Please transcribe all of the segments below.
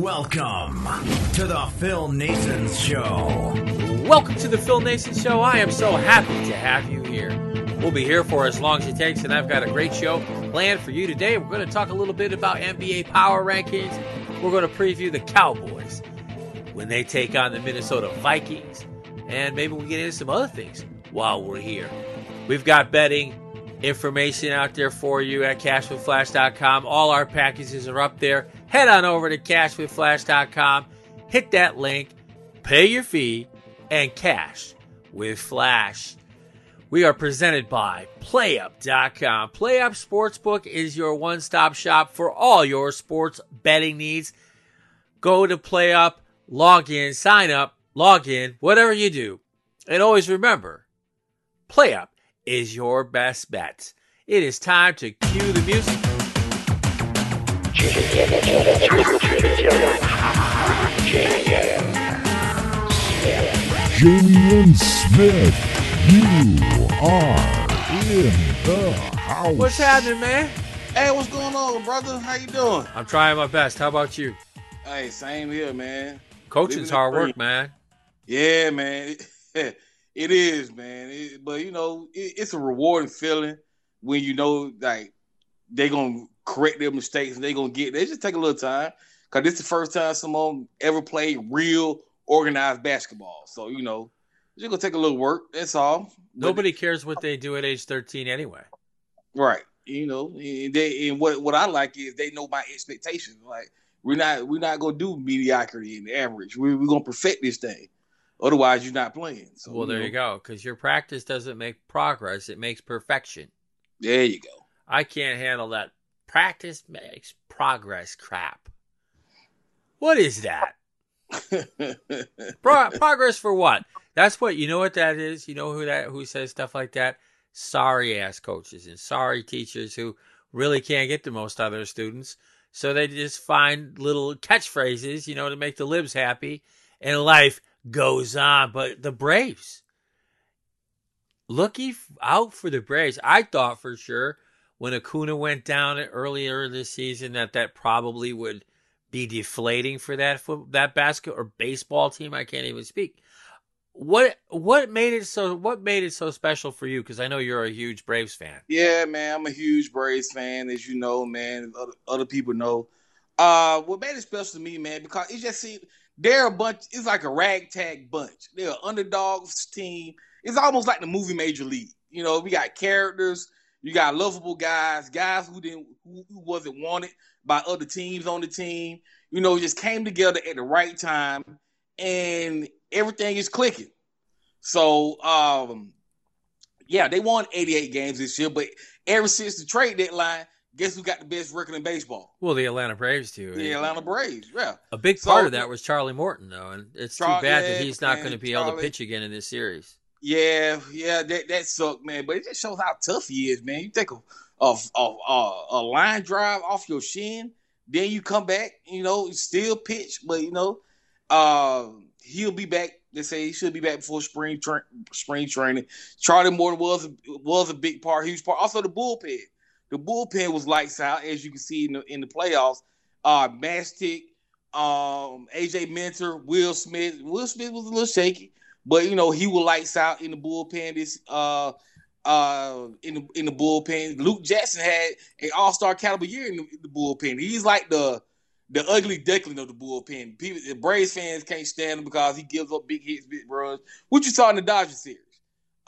Welcome to the Phil Naessens Show. Welcome to the Phil Naessens Show. I am so happy to have you here. We'll be here for as long as it takes, and I've got a great show planned for you today. We're going to talk a little bit about NBA Power Rankings. We're going to preview the Cowboys when they take on the Minnesota Vikings. And maybe we'll get into some other things while we're here. We've got betting information out there for you at cashwithflash.com. All our packages are up there. Head on over to cashwithflash.com, hit that link, pay your fee, and cash with Flash. We are presented by PlayUp.com. PlayUp Sportsbook is your one-stop shop for all your sports betting needs. Go to PlayUp, log in, sign up, log in, whatever you do. And always remember, PlayUp is your best bet. It is time to cue the music. Jimmy and Smith, you are in the house. What's happening, man? Hey, what's going on, brother? How you doing? I'm trying my best. How about you? Hey, same here, man. Coaching's hard work, man. Yeah, man. It is, man. But, you know, it's a rewarding feeling when you know, like, they're going to correct their mistakes and they just take a little time, because this is the first time someone ever played real organized basketball. So, you know, it's just going to take a little work. That's all. Nobody cares what they do at age 13 anyway. Right. You know, and what I like is they know my expectations. Like, we're not going to do mediocrity and average. We're going to perfect this thing. Otherwise, you're not playing. So, well, there you go, because your practice doesn't make progress. It makes perfection. There you go. I can't handle that practice makes progress crap. What is that? Progress for what? That's what, you know what that is? You know who says stuff like that? Sorry ass coaches and sorry teachers who really can't get the most out of their students. So they just find little catchphrases, you know, to make the libs happy, and life goes on. But the Braves, looking out for the Braves. I thought for sure when Acuna went down earlier this season that probably would be deflating for that basketball or baseball team. I can't even speak. What made it so special for you? Because I know you're a huge Braves fan. Yeah, man, I'm a huge Braves fan, as you know, man. Other people know. What made it special to me, man, because it just seemed. They're a bunch. It's like a ragtag bunch. They're an underdogs team. It's almost like the movie Major League. You know, we got characters. You got lovable guys who wasn't wanted by other teams on the team. You know, just came together at the right time, and everything is clicking. So, yeah, they won 88 games this year, but ever since the trade deadline, guess who got the best record in baseball? Well, the Atlanta Braves do. The Atlanta Braves, yeah. A big part of that was Charlie Morton, though, and it's too bad that he's not going to be able to pitch again in this series. Yeah, that sucked, man. But it just shows how tough he is, man. You take a line drive off your shin, then you come back, you know, still pitch, but, you know, he'll be back. They say he should be back before spring training. Charlie Morton was a big part, huge part. Also, the bullpen. The bullpen was lights out, as you can see in the playoffs. Mastic, AJ Minter, Will Smith. Will Smith was a little shaky, but you know he was lights out in the bullpen. In the bullpen, Luke Jackson had an All Star caliber year in the bullpen. He's like the ugly duckling of the bullpen. People, the Braves fans can't stand him because he gives up big hits, big runs, which you saw in the Dodgers series.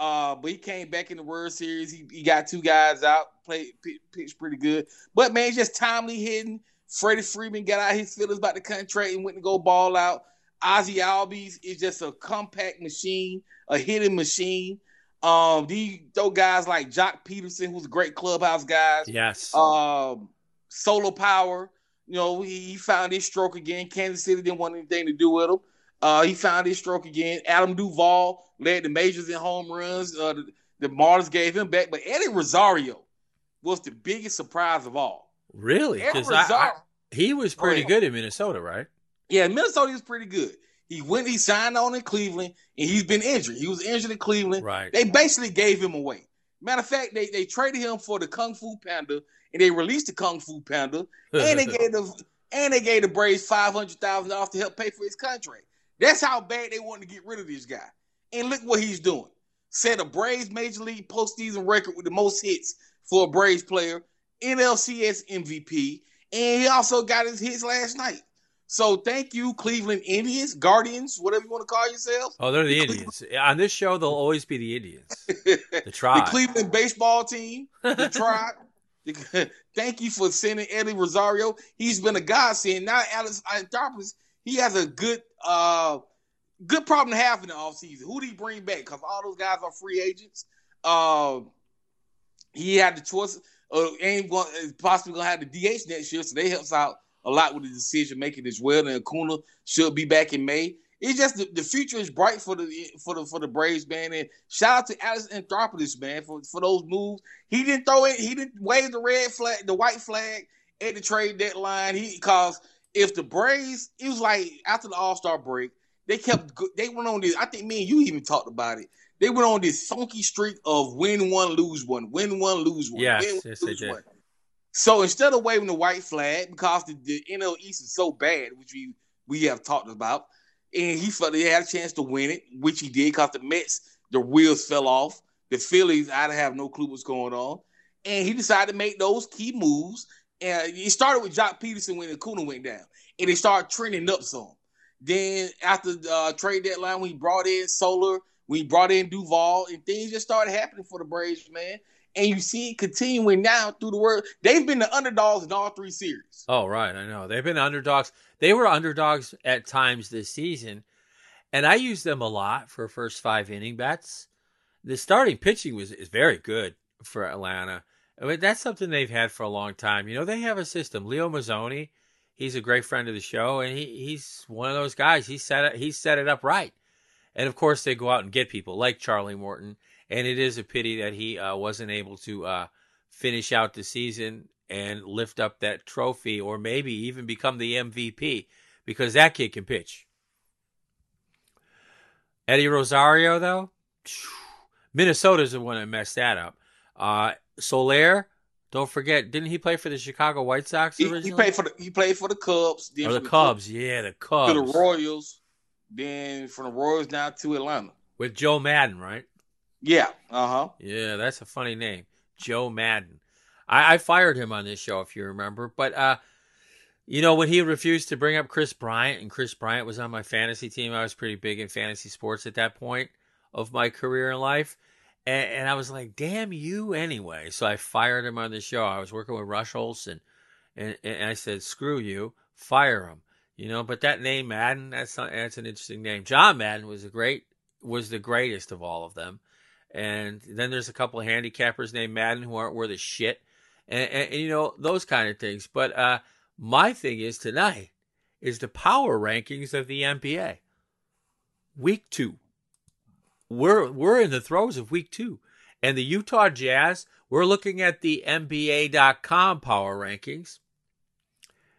But he came back in the World Series. He got two guys out, pitched pretty good. But, man, just timely hitting. Freddie Freeman got out his feelings about the contract and went to go ball out. Ozzy Albies is just a compact machine, a hitting machine. These guys like Jock Peterson, who's a great clubhouse guy. Yes. Solo power. You know, he found his stroke again. Kansas City didn't want anything to do with him. He found his stroke again. Adam Duvall led the majors in home runs. The Marlins gave him back. But Eddie Rosario was the biggest surprise of all. Really? Because he was pretty good in Minnesota, right? Yeah, Minnesota was pretty good. He signed on in Cleveland, and he's been injured. He was injured in Cleveland. Right. They basically gave him away. Matter of fact, they traded him for the Kung Fu Panda, and they released the Kung Fu Panda, and they gave the Braves $500,000 to help pay for his contract. That's how bad they wanted to get rid of this guy. And look what he's doing. Set a Braves Major League postseason record with the most hits for a Braves player, NLCS MVP, and he also got his hits last night. So thank you, Cleveland Indians, Guardians, whatever you want to call yourselves. Oh, they're the Indians. On this show, they'll always be the Indians. The tribe. The Cleveland baseball team, the tribe. Thank you for sending Eddie Rosario. He's been a godsend. Now Alex Anthopoulos, he has a good problem to have in the offseason. Who do he bring back? Because all those guys are free agents. He had the choice. Is possibly going to have the DH next year, so they helps out a lot with the decision-making as well. And Acuna should be back in May. It's just the future is bright for the Braves, man. And shout out to Alex Anthopoulos, man, for those moves. He didn't throw it. He didn't wave the red flag, the white flag at the trade deadline. If the Braves, it was like after the All-Star break, they went on this. I think me and you even talked about it. They went on this funky streak of win one, lose one, win one, lose one. Yes, they did. So instead of waving the white flag, because the NL East is so bad, which we have talked about, and he felt he had a chance to win it, which he did, because the Mets, the wheels fell off. The Phillies, I have no clue what's going on. And he decided to make those key moves. And it started with Jock Peterson when Acuna went down, and they started trending up some. Then after the trade deadline, we brought in Soler, we brought in Duvall, and things just started happening for the Braves, man. And you see it continuing now through the world. They've been the underdogs in all three series. Oh, right. I know. They've been underdogs. They were underdogs at times this season, and I use them a lot for first five inning bets. The starting pitching is very good for Atlanta. I mean, that's something they've had for a long time. You know, they have a system. Leo Mazzoni, he's a great friend of the show, and he's one of those guys. He set it up right. And, of course, they go out and get people like Charlie Morton. And it is a pity that he wasn't able to finish out the season and lift up that trophy, or maybe even become the MVP, because that kid can pitch. Eddie Rosario, though, Minnesota's the one that messed that up. Soler, don't forget, didn't he play for the Chicago White Sox originally? He played for the Cubs. Then the Cubs. To the Royals, then from the Royals down to Atlanta. With Joe Madden, right? Yeah, Yeah, that's a funny name, Joe Madden. I fired him on this show, if you remember. But, you know, when he refused to bring up Chris Bryant, and Chris Bryant was on my fantasy team, I was pretty big in fantasy sports at that point of my career in life. And I was like, damn you anyway. So I fired him on the show. I was working with Rush Olson, and I said, screw you, fire him. You know, but that name Madden, that's an interesting name. John Madden was the greatest of all of them. And then there's a couple of handicappers named Madden who aren't worth a shit. And you know, those kind of things. But my thing is tonight is the power rankings of the NBA. Week 2. We're in the throes of week 2. And the Utah Jazz, we're looking at the NBA.com power rankings.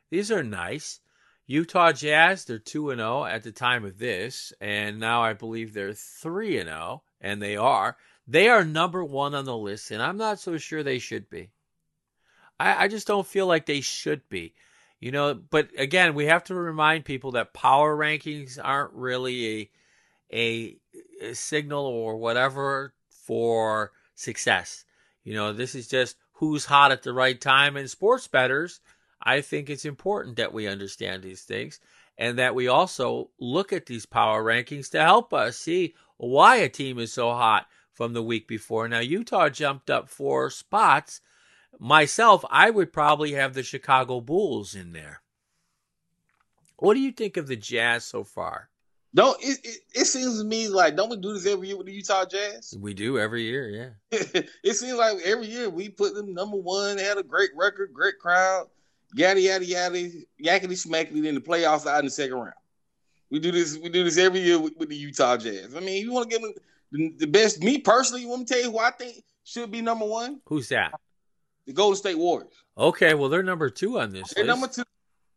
These are nice. Utah Jazz, they're 2-0 at the time of this. And now I believe they're 3-0. And they are. They are number one on the list. And I'm not so sure they should be. I just don't feel like they should be. You know, but again, we have to remind people that power rankings aren't really a signal or whatever for success. You know, this is just who's hot at the right time. And sports bettors, I think it's important that we understand these things, and that we also look at these power rankings to help us see why a team is so hot from the week before. Now, Utah jumped up 4 spots. Myself, I would probably have the Chicago Bulls in there. What do you think of the Jazz so far? Don't it seems to me like, don't we do this every year with the Utah Jazz? We do every year, yeah. It seems like every year we put them number 1, had a great record, great crowd, yada yada yada, yakety smackety, then the playoffs out in the second round. We do this every year with the Utah Jazz. I mean, you want to give them the best. Me personally, let me tell you who I think should be number 1. Who's that? The Golden State Warriors. Okay, well they're number 2 on this. They're list. Number 2.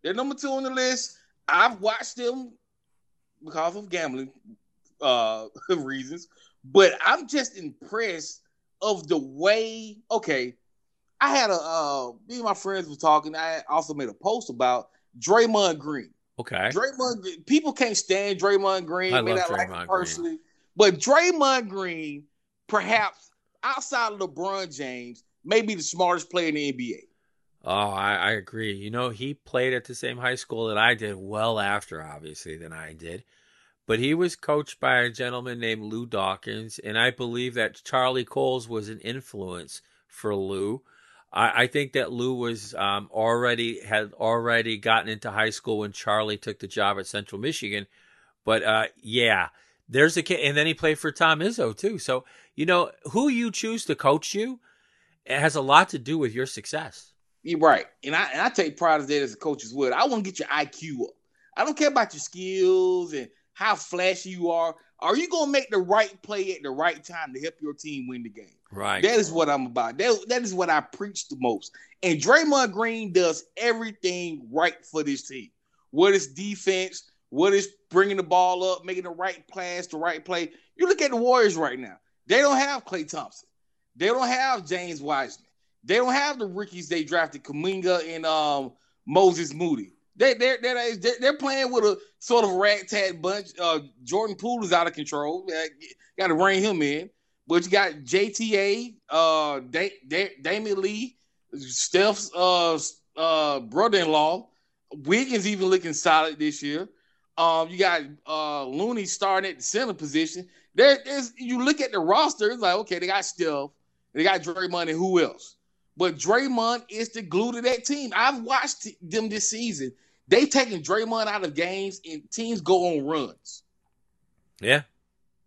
They're number 2 on the list. I've watched them because of gambling reasons, but I'm just impressed of the way. Okay, I had me and my friends were talking. I also made a post about Draymond Green. Okay, Draymond. People can't stand Draymond Green. I love Draymond Green personally, but Draymond Green, perhaps outside of LeBron James, may be the smartest player in the NBA. Oh, I agree. You know, he played at the same high school that I did, well after, obviously, than I did. But he was coached by a gentleman named Lou Dawkins, and I believe that Charlie Coles was an influence for Lou. I think that Lou was already gotten into high school when Charlie took the job at Central Michigan. But, yeah, there's a kid. And then he played for Tom Izzo, too. So, you know, who you choose to coach you, it has a lot to do with your success. You're right. And I take pride in that as a coach as well. I want to get your IQ up. I don't care about your skills and how flashy you are. Are you going to make the right play at the right time to help your team win the game? Right. That is what I'm about. That is what I preach the most. And Draymond Green does everything right for this team. What is defense? What is bringing the ball up, making the right pass, the right play? You look at the Warriors right now. They don't have Klay Thompson. They don't have James Wiseman. They don't have the rookies they drafted, Kuminga and Moses Moody. They're playing with a sort of ragtag bunch. Jordan Poole is out of control. Got to rein him in. But you got JTA, Damian Lee, Steph's brother-in-law. Wiggins even looking solid this year. You got Looney starting at the center position. You look at the roster, it's like, okay, they got Steph. They got Draymond and who else? But Draymond is the glue to that team. I've watched them this season. They taking Draymond out of games and teams go on runs. Yeah.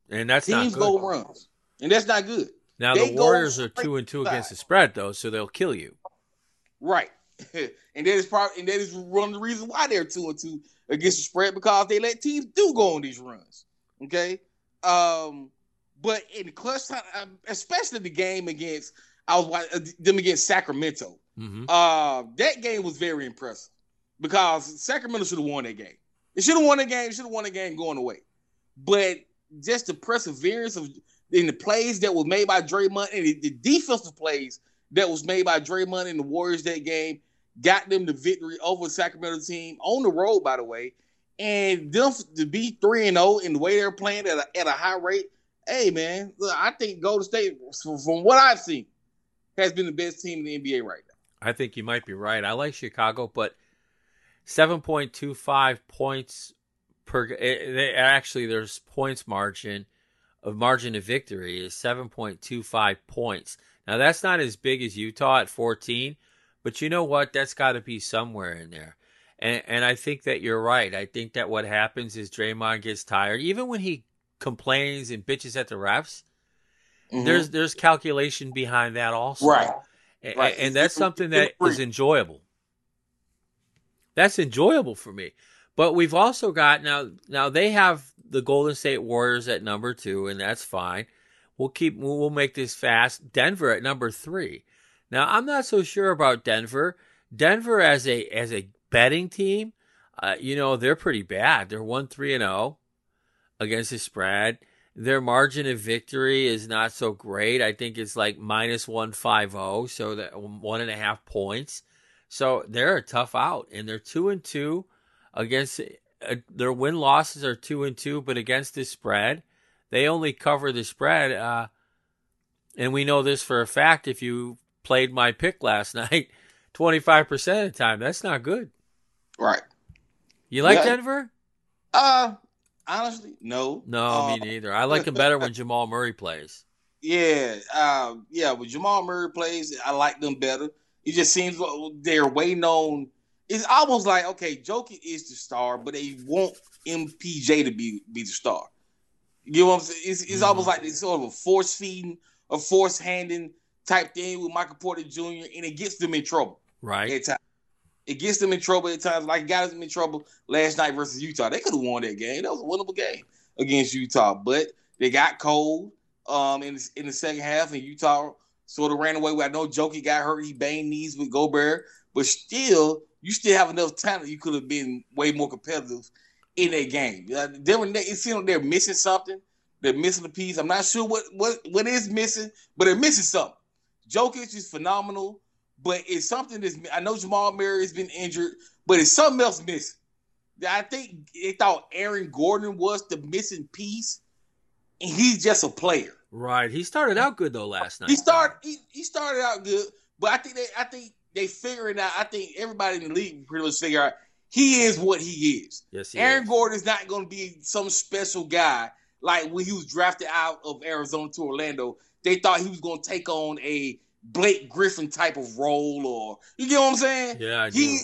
And that's not good. Teams go on runs. And that's not good. Now the Warriors are 2-2 against the spread though, so they'll kill you. Right. and that is one of the reasons why they're 2-2 against the spread, because they let teams do go on these runs. Okay? But in clutch time, especially the game against Sacramento. Mm-hmm. That game was very impressive because Sacramento should have won that game. They should have won that game. Should have won the game going away. But just the perseverance in the plays that was made by Draymond and the defensive plays that was made by Draymond and the Warriors that game got them the victory over the Sacramento team on the road, by the way, and them to be 3-0 in the way they're playing at a high rate. Hey, man, look, I think Golden State, from what I've seen, has been the best team in the NBA right now. I think you might be right. I like Chicago, but 7.25 points per – actually, there's points margin of victory is 7.25 points. Now, that's not as big as Utah at 14, but you know what? That's got to be somewhere in there. And I think that you're right. I think that what happens is Draymond gets tired. Even when he complains and bitches at the refs, mm-hmm. there's calculation behind that also. Right. And that's something that is enjoyable. That's enjoyable for me. But we've also got now they have the Golden State Warriors at number 2, and that's fine. We'll make this fast. Denver at number 3. Now I'm not so sure about Denver. Denver as a betting team, you know, they're pretty bad. They're 1-3-0. Against the spread. Their margin of victory is not so great. I think it's like -150, so that 1.5 points. So they're a tough out, and they're 2-2 against their win losses are 2-2, but against the spread, they only cover the spread. And we know this for a fact. If you played my pick last night, 25% of the time, that's not good. Right. You like Denver? Honestly, no. No, me neither. I like him better when Jamal Murray plays. Yeah, but Jamal Murray plays, I like them better. It just seems like they're way known. It's almost like, okay, Jokic is the star, but they want MPJ to be the star. You know what I'm saying? It's almost like it's sort of a force feeding, a force handing type thing with Michael Porter Jr., and it gets them in trouble. Right. At times. It gets them in trouble at times. Like, it got them in trouble last night versus Utah. They could have won that game. That was a winnable game against Utah, but they got cold in the second half, and Utah sort of ran away. I know Jokic got hurt. He banged knees with Gobert, but still, you still have enough talent. You could have been way more competitive in that game. It seemed like they're missing something. They're missing a piece. I'm not sure what is missing, but they're missing something. Jokic is phenomenal, but it's something that's – I know Jamal Murray has been injured, but it's something else missing. I think they thought Aaron Gordon was the missing piece, and he's just a player. Right. He started out good, though, last night. He started out good, but I think they figuring out. I think everybody in the league pretty much figure out he is what he is. Yes, he Aaron is. Gordon is not going to be some special guy like when he was drafted out of Arizona to Orlando. They thought he was going to take on a Blake Griffin type of role, or you get what I'm saying? Yeah, I do.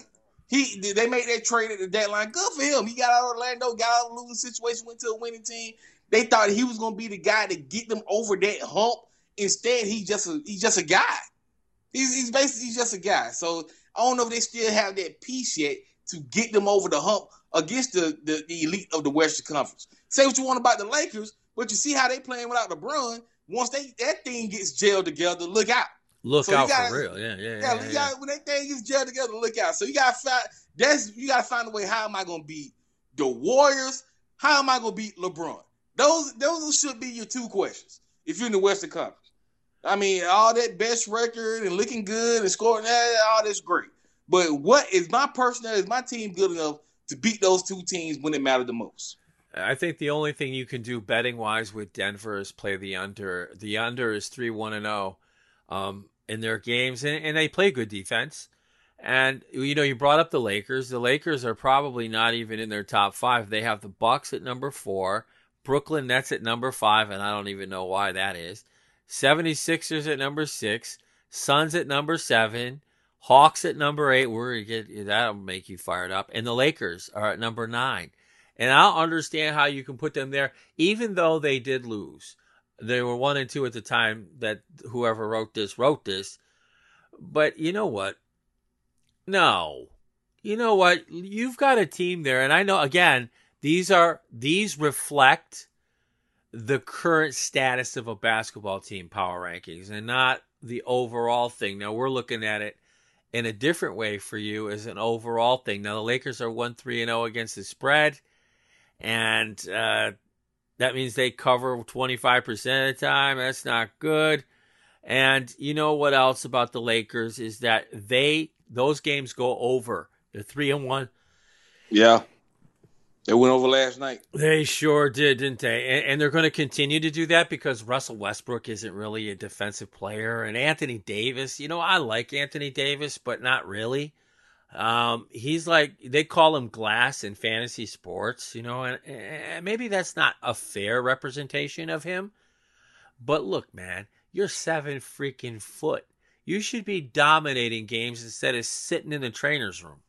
They made that trade at the deadline. Good for him. He got out of Orlando, got out of a losing situation, went to a winning team. They thought he was going to be the guy to get them over that hump. Instead, he's just a guy. He's just a guy. So I don't know if they still have that piece yet to get them over the hump against the elite of the Western Conference. Say what you want about the Lakers, but you see how they playing without LeBron. Once that thing gets gelled together, look out. Look out, for real. Yeah. When that thing gets gelled together, look out. So you gotta find a way. How am I gonna beat the Warriors? How am I gonna beat LeBron? Those should be your two questions if you're in the Western Conference. I mean, all that best record and looking good and scoring, all that's great. But what is my personnel, is my team good enough to beat those two teams when it mattered the most? I think the only thing you can do betting-wise with Denver is play the under. The under is 3-1-0 in their games, and they play good defense. And, you know, you brought up the Lakers. The Lakers are probably not even in their top five. They have the Bucks at number 4, Brooklyn Nets at number 5, and I don't even know why that is. 76ers at number 6, Suns at number 7, Hawks at number 8. That'll make you fired up. And the Lakers are at number 9. And I'll understand how you can put them there, even though they did lose. They were 1-2 at the time that whoever wrote this. But you know what? No. You know what? You've got a team there. And I know, again, these reflect the current status of a basketball team power rankings and not the overall thing. Now, we're looking at it in a different way for you as an overall thing. Now, the Lakers are 1-3-0 against the spread, and that means they cover 25% of the time. That's not good. And you know what else about the Lakers is that those games go over. They're 3-1. Yeah. They went over last night. They sure did, didn't they? And they're going to continue to do that because Russell Westbrook isn't really a defensive player. And Anthony Davis, you know, I like Anthony Davis, but not really. He's like, they call him glass in fantasy sports, you know, and maybe that's not a fair representation of him. But look, man, you're 7 freaking foot. You should be dominating games instead of sitting in the trainer's room.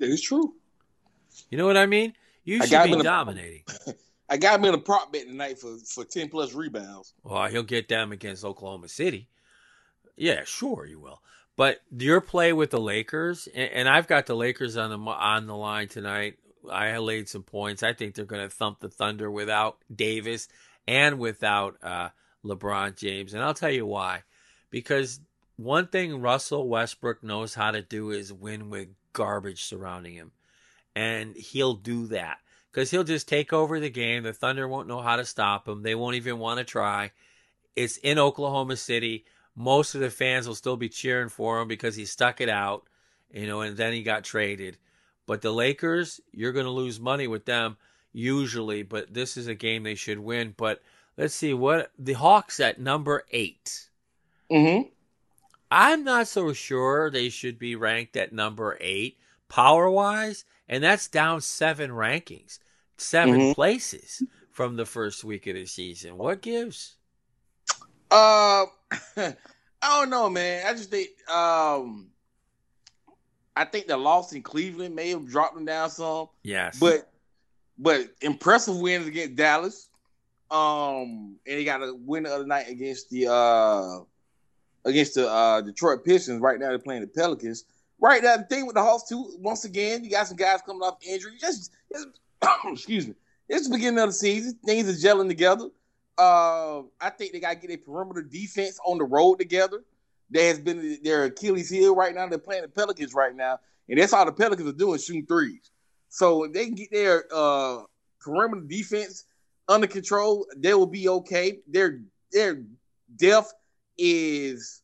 That is true. You know what I mean? You should be dominating. I got him in a prop bet tonight for 10-plus rebounds. Well, he'll get them against Oklahoma City. Yeah, sure you will. But your play with the Lakers, and I've got the Lakers on the line tonight. I laid some points. I think they're going to thump the Thunder without Davis and without LeBron James. And I'll tell you why. Because one thing Russell Westbrook knows how to do is win with garbage surrounding him. And he'll do that because he'll just take over the game. The Thunder won't know how to stop him. They won't even want to try. It's in Oklahoma City. Most of the fans will still be cheering for him because he stuck it out, you know, and then he got traded. But the Lakers, you're going to lose money with them usually, but this is a game they should win. But let's see what the Hawks at number 8. Mm-hmm. I'm not so sure they should be ranked at number 8 power-wise. And that's down 7 rankings, 7 places from the first week of the season. What gives? I don't know, man. I just think the loss in Cleveland may have dropped them down some. Yes. But impressive wins against Dallas. And they got a win the other night against the Detroit Pistons. Right now they're playing the Pelicans. Right now the thing with the Hawks too, once again, you got some guys coming off injury. Just excuse me. It's the beginning of the season. Things are gelling together. I think they got to get a perimeter defense on the road together. That has been their Achilles heel right now. They're playing the Pelicans right now, and that's all the Pelicans are doing, shooting threes. So if they can get their perimeter defense under control, they will be okay. Their depth is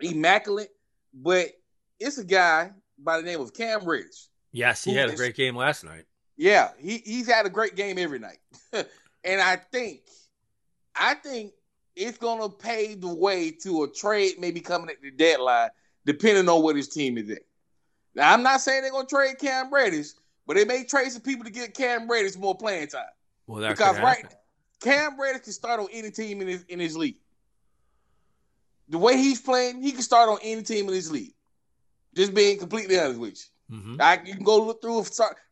immaculate, but it's a guy by the name of Cam Reddish. Yes, he had a great game last night. Yeah, he's had a great game every night. And I think it's going to pave the way to a trade maybe coming at the deadline, depending on what his team is at. Now, I'm not saying they're going to trade Cam Reddish, but they may trade some people to get Cam Reddish more playing time. Well, that's because right now, Cam Reddish can start on any team in his league. The way he's playing, he can start on any team in his league. Just being completely honest with you. Mm-hmm. You can go look through.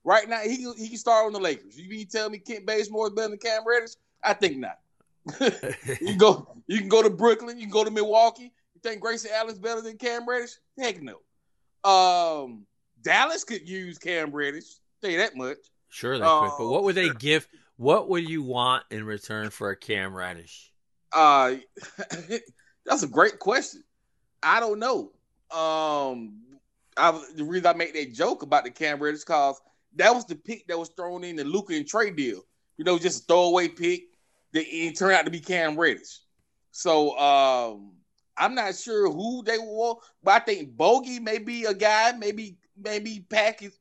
Right now, he can start on the Lakers. You mean tell me Kent Bazemore is better than Cam Reddish? I think not. You can go to Brooklyn. You can go to Milwaukee. You think Grayson Allen's better than Cam Reddish? Heck no. Dallas could use Cam Reddish. Tell you that much. Sure they could. But what would they give? What would you want in return for a Cam Reddish? That's a great question. I don't know. The reason I made that joke about the Cam Reddish because that was the pick that was thrown in the Luka and Trey deal. You know, just a throwaway pick that turned out to be Cam Reddish. So I'm not sure who they will want, but I think Bogey may be a guy, maybe package.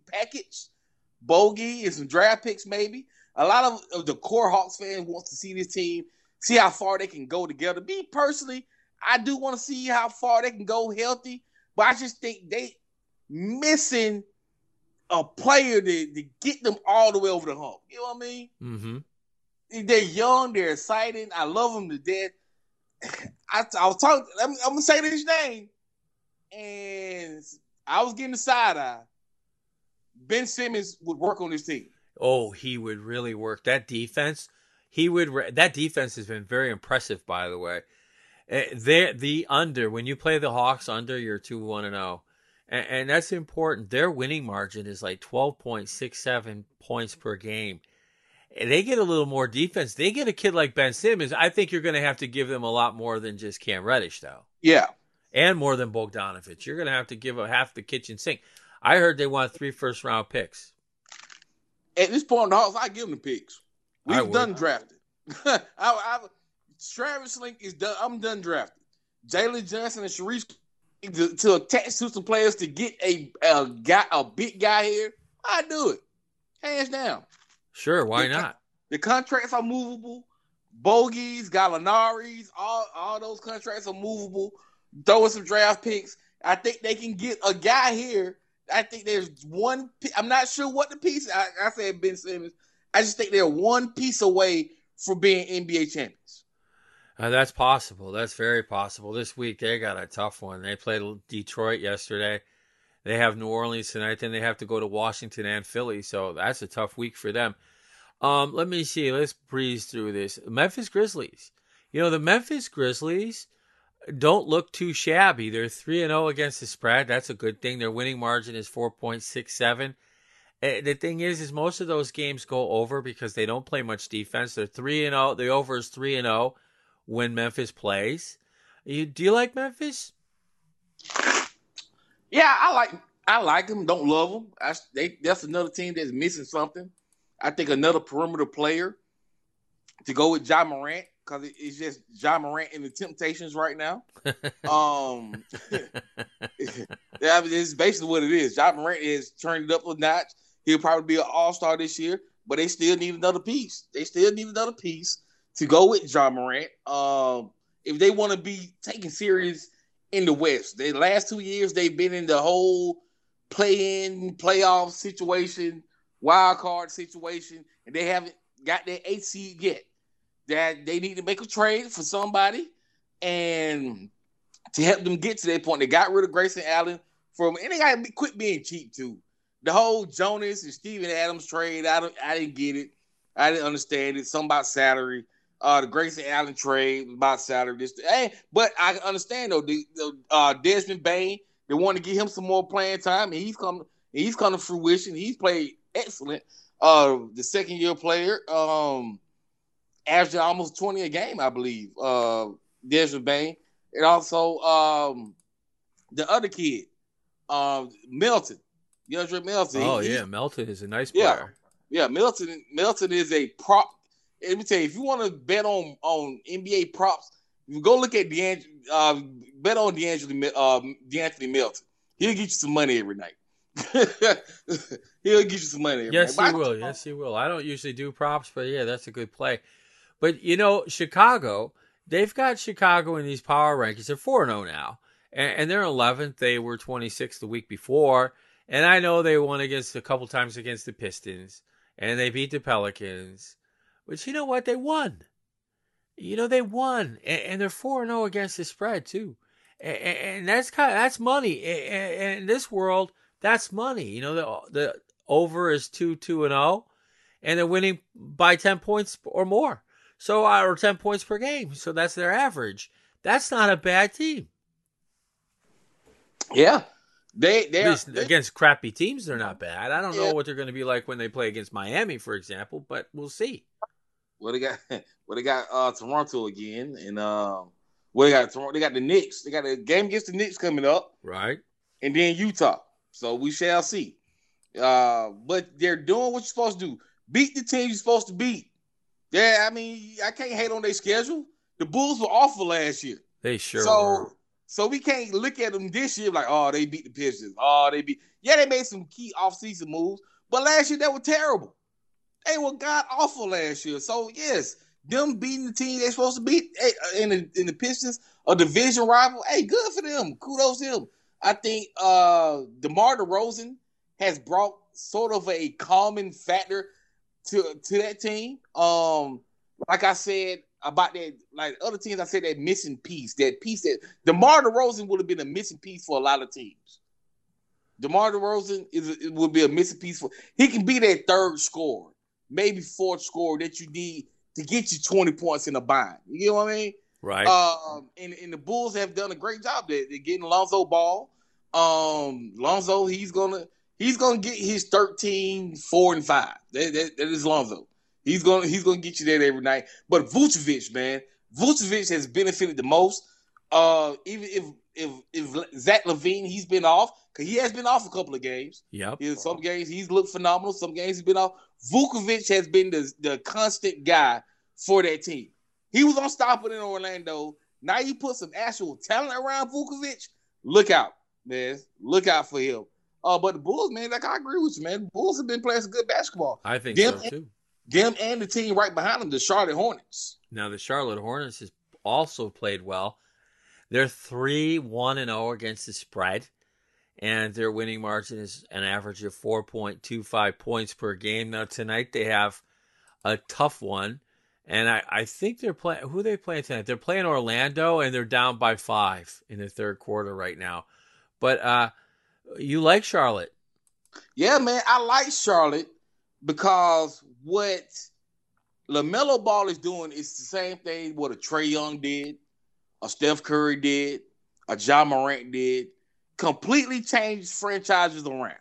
Bogey and some draft picks maybe. A lot of the core Hawks fans wants to see this team, see how far they can go together. Me personally, I do want to see how far they can go healthy, but I just think they missing a player to get them all the way over the hump. You know what I mean? Mm-hmm. They're young. They're exciting. I love them to death. I was talking. I'm going to say this name. And I was getting the side eye. Ben Simmons would work on this team. Oh, he would really work. That defense, that defense has been very impressive, by the way. The under, when you play the Hawks under, you're 2-1-0. And that's important. Their winning margin is like 12.67 points per game. And they get a little more defense. They get a kid like Ben Simmons. I think you're going to have to give them a lot more than just Cam Reddish, though. Yeah. And more than Bogdanovich. You're going to have to give up half the kitchen sink. I heard they want 3 first-round picks. At this point in the Hawks, I give them the picks. We've done drafted. Travis Link is done. I'm done drafted. Jalen Johnson and Sharice to attach to some players to get a big guy here, I do it. Hands down. Sure, why not? The contracts are movable. Bogies, Gallinari's, all those contracts are movable. Throw in some draft picks. I think they can get a guy here. I think there's one. I'm not sure what the piece. I said Ben Simmons. I just think they're one piece away from being NBA champions. That's possible. That's very possible. This week, they got a tough one. They played Detroit yesterday. They have New Orleans tonight. Then they have to go to Washington and Philly. So that's a tough week for them. Let me see. Let's breeze through this. Memphis Grizzlies. You know, the Memphis Grizzlies don't look too shabby. They're 3-0 against the spread. That's a good thing. Their winning margin is 4.67. The thing is most of those games go over because they don't play much defense. They're 3-0. The over is 3-0. When Memphis plays. Do you like Memphis? Yeah, I like them. Don't love them. That's another team that's missing something. I think another perimeter player to go with Ja Morant because it's just Ja Morant and the Temptations right now. It's basically what it is. Ja Morant has turned it up a notch. He'll probably be an all-star this year, but they still need another piece. To go with Ja Morant, if they want to be taken serious in the West. The last 2 years, they've been in the whole play-in, playoff situation, wild card situation, and they haven't got their 8 seed yet. That they need to make a trade for somebody And to help them get to that point, they got rid of Grayson Allen from, and they got to quit being cheap too. The whole Jonas and Steven Adams trade, I didn't get it. I didn't understand it. Something about salary. The Grayson Allen trade about salary. But I understand though. The Desmond Bane, they want to give him some more playing time, and he's come to fruition. He's played excellent. The second year player, averaged almost 20 a game, I believe. Desmond Bane, and also the other kid, Melton. DeAndre Melton. Oh, Melton is a nice player. Yeah, Melton is a prop. Let me tell you, if you want to bet on NBA props, you go look at bet on DeAnthony Melton. He'll get you some money every night. He'll get you some money every night. Yes, he will. I don't usually do props, but yeah, that's a good play. But, you know, Chicago, they've got Chicago in these power rankings. They're 4-0 now, and they're 11th. They were 26th the week before. And I know they won a couple times against the Pistons, and they beat the Pelicans. But you know what? They won. You know, they won. And they're 4-0 against the spread, too. And that's money. And in this world, that's money. You know, the over is 2-0, and they're winning by 10 points or more. So, or 10 points per game. So that's their average. That's not a bad team. Yeah. They against crappy teams, they're not bad. I don't know what they're going to be like when they play against Miami, for example, but we'll see. Well, they got Toronto again, and they got the Knicks. They got a game against the Knicks coming up, right? And then Utah. So we shall see. But they're doing what you're supposed to do. Beat the team you're supposed to beat. Yeah, I mean, I can't hate on their schedule. The Bulls were awful last year. They sure were. So we can't look at them this year like, oh, they beat the Pistons. Oh, they beat. Yeah, they made some key offseason moves, but last year they were terrible. They were god awful last year. So yes, them beating the team they're supposed to beat in the Pistons, a division rival. Hey, good for them. Kudos to them. I think DeMar DeRozan has brought sort of a common factor to that team. Like I said. About that, like other teams, I said that missing piece. That piece that DeMar DeRozan would have been a missing piece for a lot of teams. DeMar DeRozan would be a missing piece for. He can be that third scorer, maybe fourth scorer that you need to get you 20 points in a bind. You know what I mean? Right. And the Bulls have done a great job. They're getting Lonzo Ball. Lonzo, he's gonna get his 13, 4, and 5. That is Lonzo. He's gonna get you there every night. But Vucevic, man, Vucevic has benefited the most. Even if Zach LaVine, he's been off because he has been off a couple of games. Yeah, some games he's looked phenomenal. Some games he's been off. Vucevic has been the constant guy for that team. He was unstoppable in Orlando. Now you put some actual talent around Vucevic. Look out, man! Look out for him. But the Bulls, man, like I agree with you, man. The Bulls have been playing some good basketball. I think so too. Them and the team right behind them, the Charlotte Hornets. Now, the Charlotte Hornets has also played well. They're 3-1-0 against the spread, and their winning margin is an average of 4.25 points per game. Now, tonight they have a tough one, and I think they're playing – who are they playing tonight? They're playing Orlando, and they're down by 5 in the third quarter right now. But you like Charlotte. Yeah, man, I like Charlotte because – what LaMelo Ball is doing is the same thing what a Trae Young did, a Steph Curry did, a Ja Morant did. Completely changed franchises around.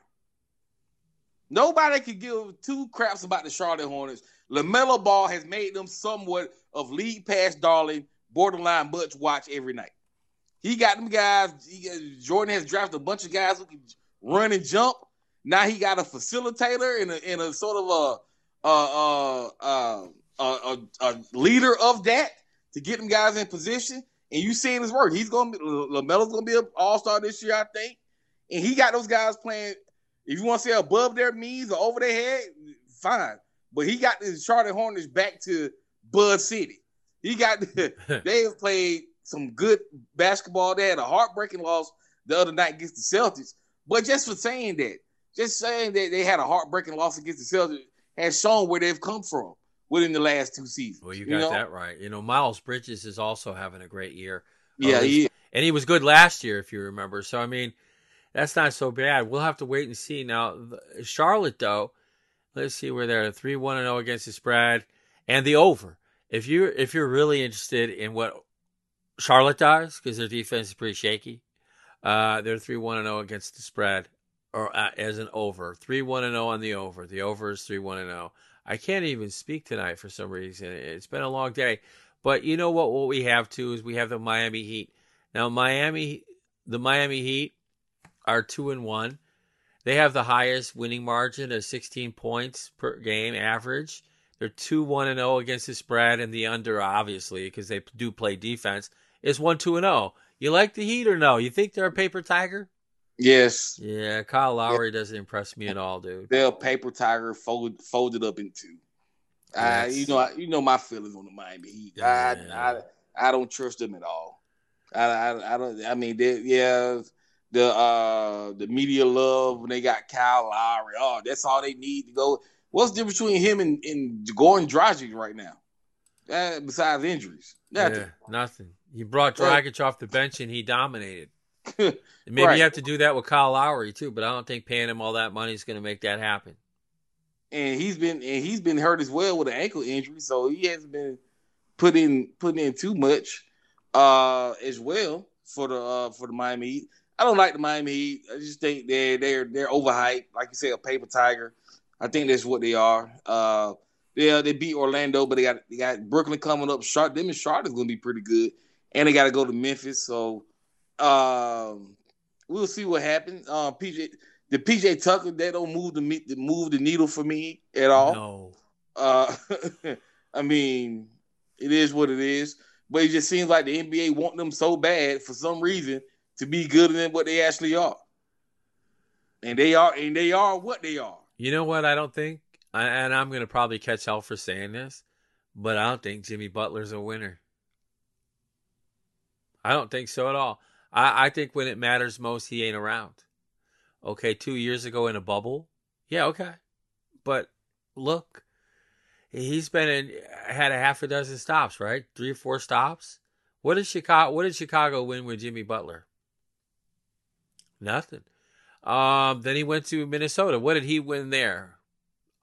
Nobody could give two craps about the Charlotte Hornets. LaMelo Ball has made them somewhat of lead pass darling, borderline butch watch every night. He got them guys. Jordan has drafted a bunch of guys who can run and jump. Now he got a facilitator and a sort of a leader of that to get them guys in position, and you seeing his work. LaMelo's gonna be an all-star this year, I think, and he got those guys playing. If you want to say above their means or over their head, fine. But he got the Charlotte Hornets back to Bud City. They have played some good basketball. They had a heartbreaking loss the other night against the Celtics. But just saying that they had a heartbreaking loss against the Celtics. Has shown where they've come from, within the last two seasons. Well, you got that right. You know, Miles Bridges is also having a great year. Yeah, he is. And he was good last year, if you remember. So, I mean, that's not so bad. We'll have to wait and see. Now, Charlotte, though, let's see where they're at. 3-1-0 against the spread and the over. If you're really interested in what Charlotte does, because their defense is pretty shaky, they're 3-1-0 against the spread or as an over. 3-1-0 on the over. The over is 3-1-0. I can't even speak tonight for some reason. It's been a long day. But you know what? What we have, too, is we have the Miami Heat. Now, the Miami Heat are 2-1. They have the highest winning margin of 16 points per game average. They're 2-1-0 against the spread, and the under, obviously, because they do play defense, is 1-2-0. You like the Heat or no? You think they're a paper tiger? Yes. Yeah, Kyle Lowry doesn't impress me at all, dude. They're a paper tiger folded up in two. Yes. You know my feelings on the Miami Heat. Yeah. I don't trust them at all. I don't. I mean, the media love when they got Kyle Lowry. Oh, that's all they need to go. What's the difference between him and Goran Dragic right now? Besides injuries, nothing. You brought Dragic off the bench and he dominated. Maybe you have to do that with Kyle Lowry too, but I don't think paying him all that money is going to make that happen. And he's been hurt as well with an ankle injury, so he hasn't been putting in too much. As well for the Miami Heat. I don't like the Miami Heat. I just think they're overhyped, like you say, a paper tiger. I think that's what they are. They beat Orlando, but they got Brooklyn coming up. Them and Charlotte's going to be pretty good, and they got to go to Memphis. So we'll see what happens. PJ Tucker, they don't move the needle for me at all. No. I mean, it is what it is. But it just seems like the NBA want them so bad for some reason to be good than what they actually are. And they are what they are. You know what I don't think? And I'm going to probably catch hell for saying this, but I don't think Jimmy Butler's a winner. I don't think so at all. I think when it matters most, he ain't around. Okay, 2 years ago in a bubble. Yeah, okay. But look. He's been had a half a dozen stops, right? 3 or 4 stops. What did Chicago win with Jimmy Butler? Nothing. Then he went to Minnesota. What did he win there?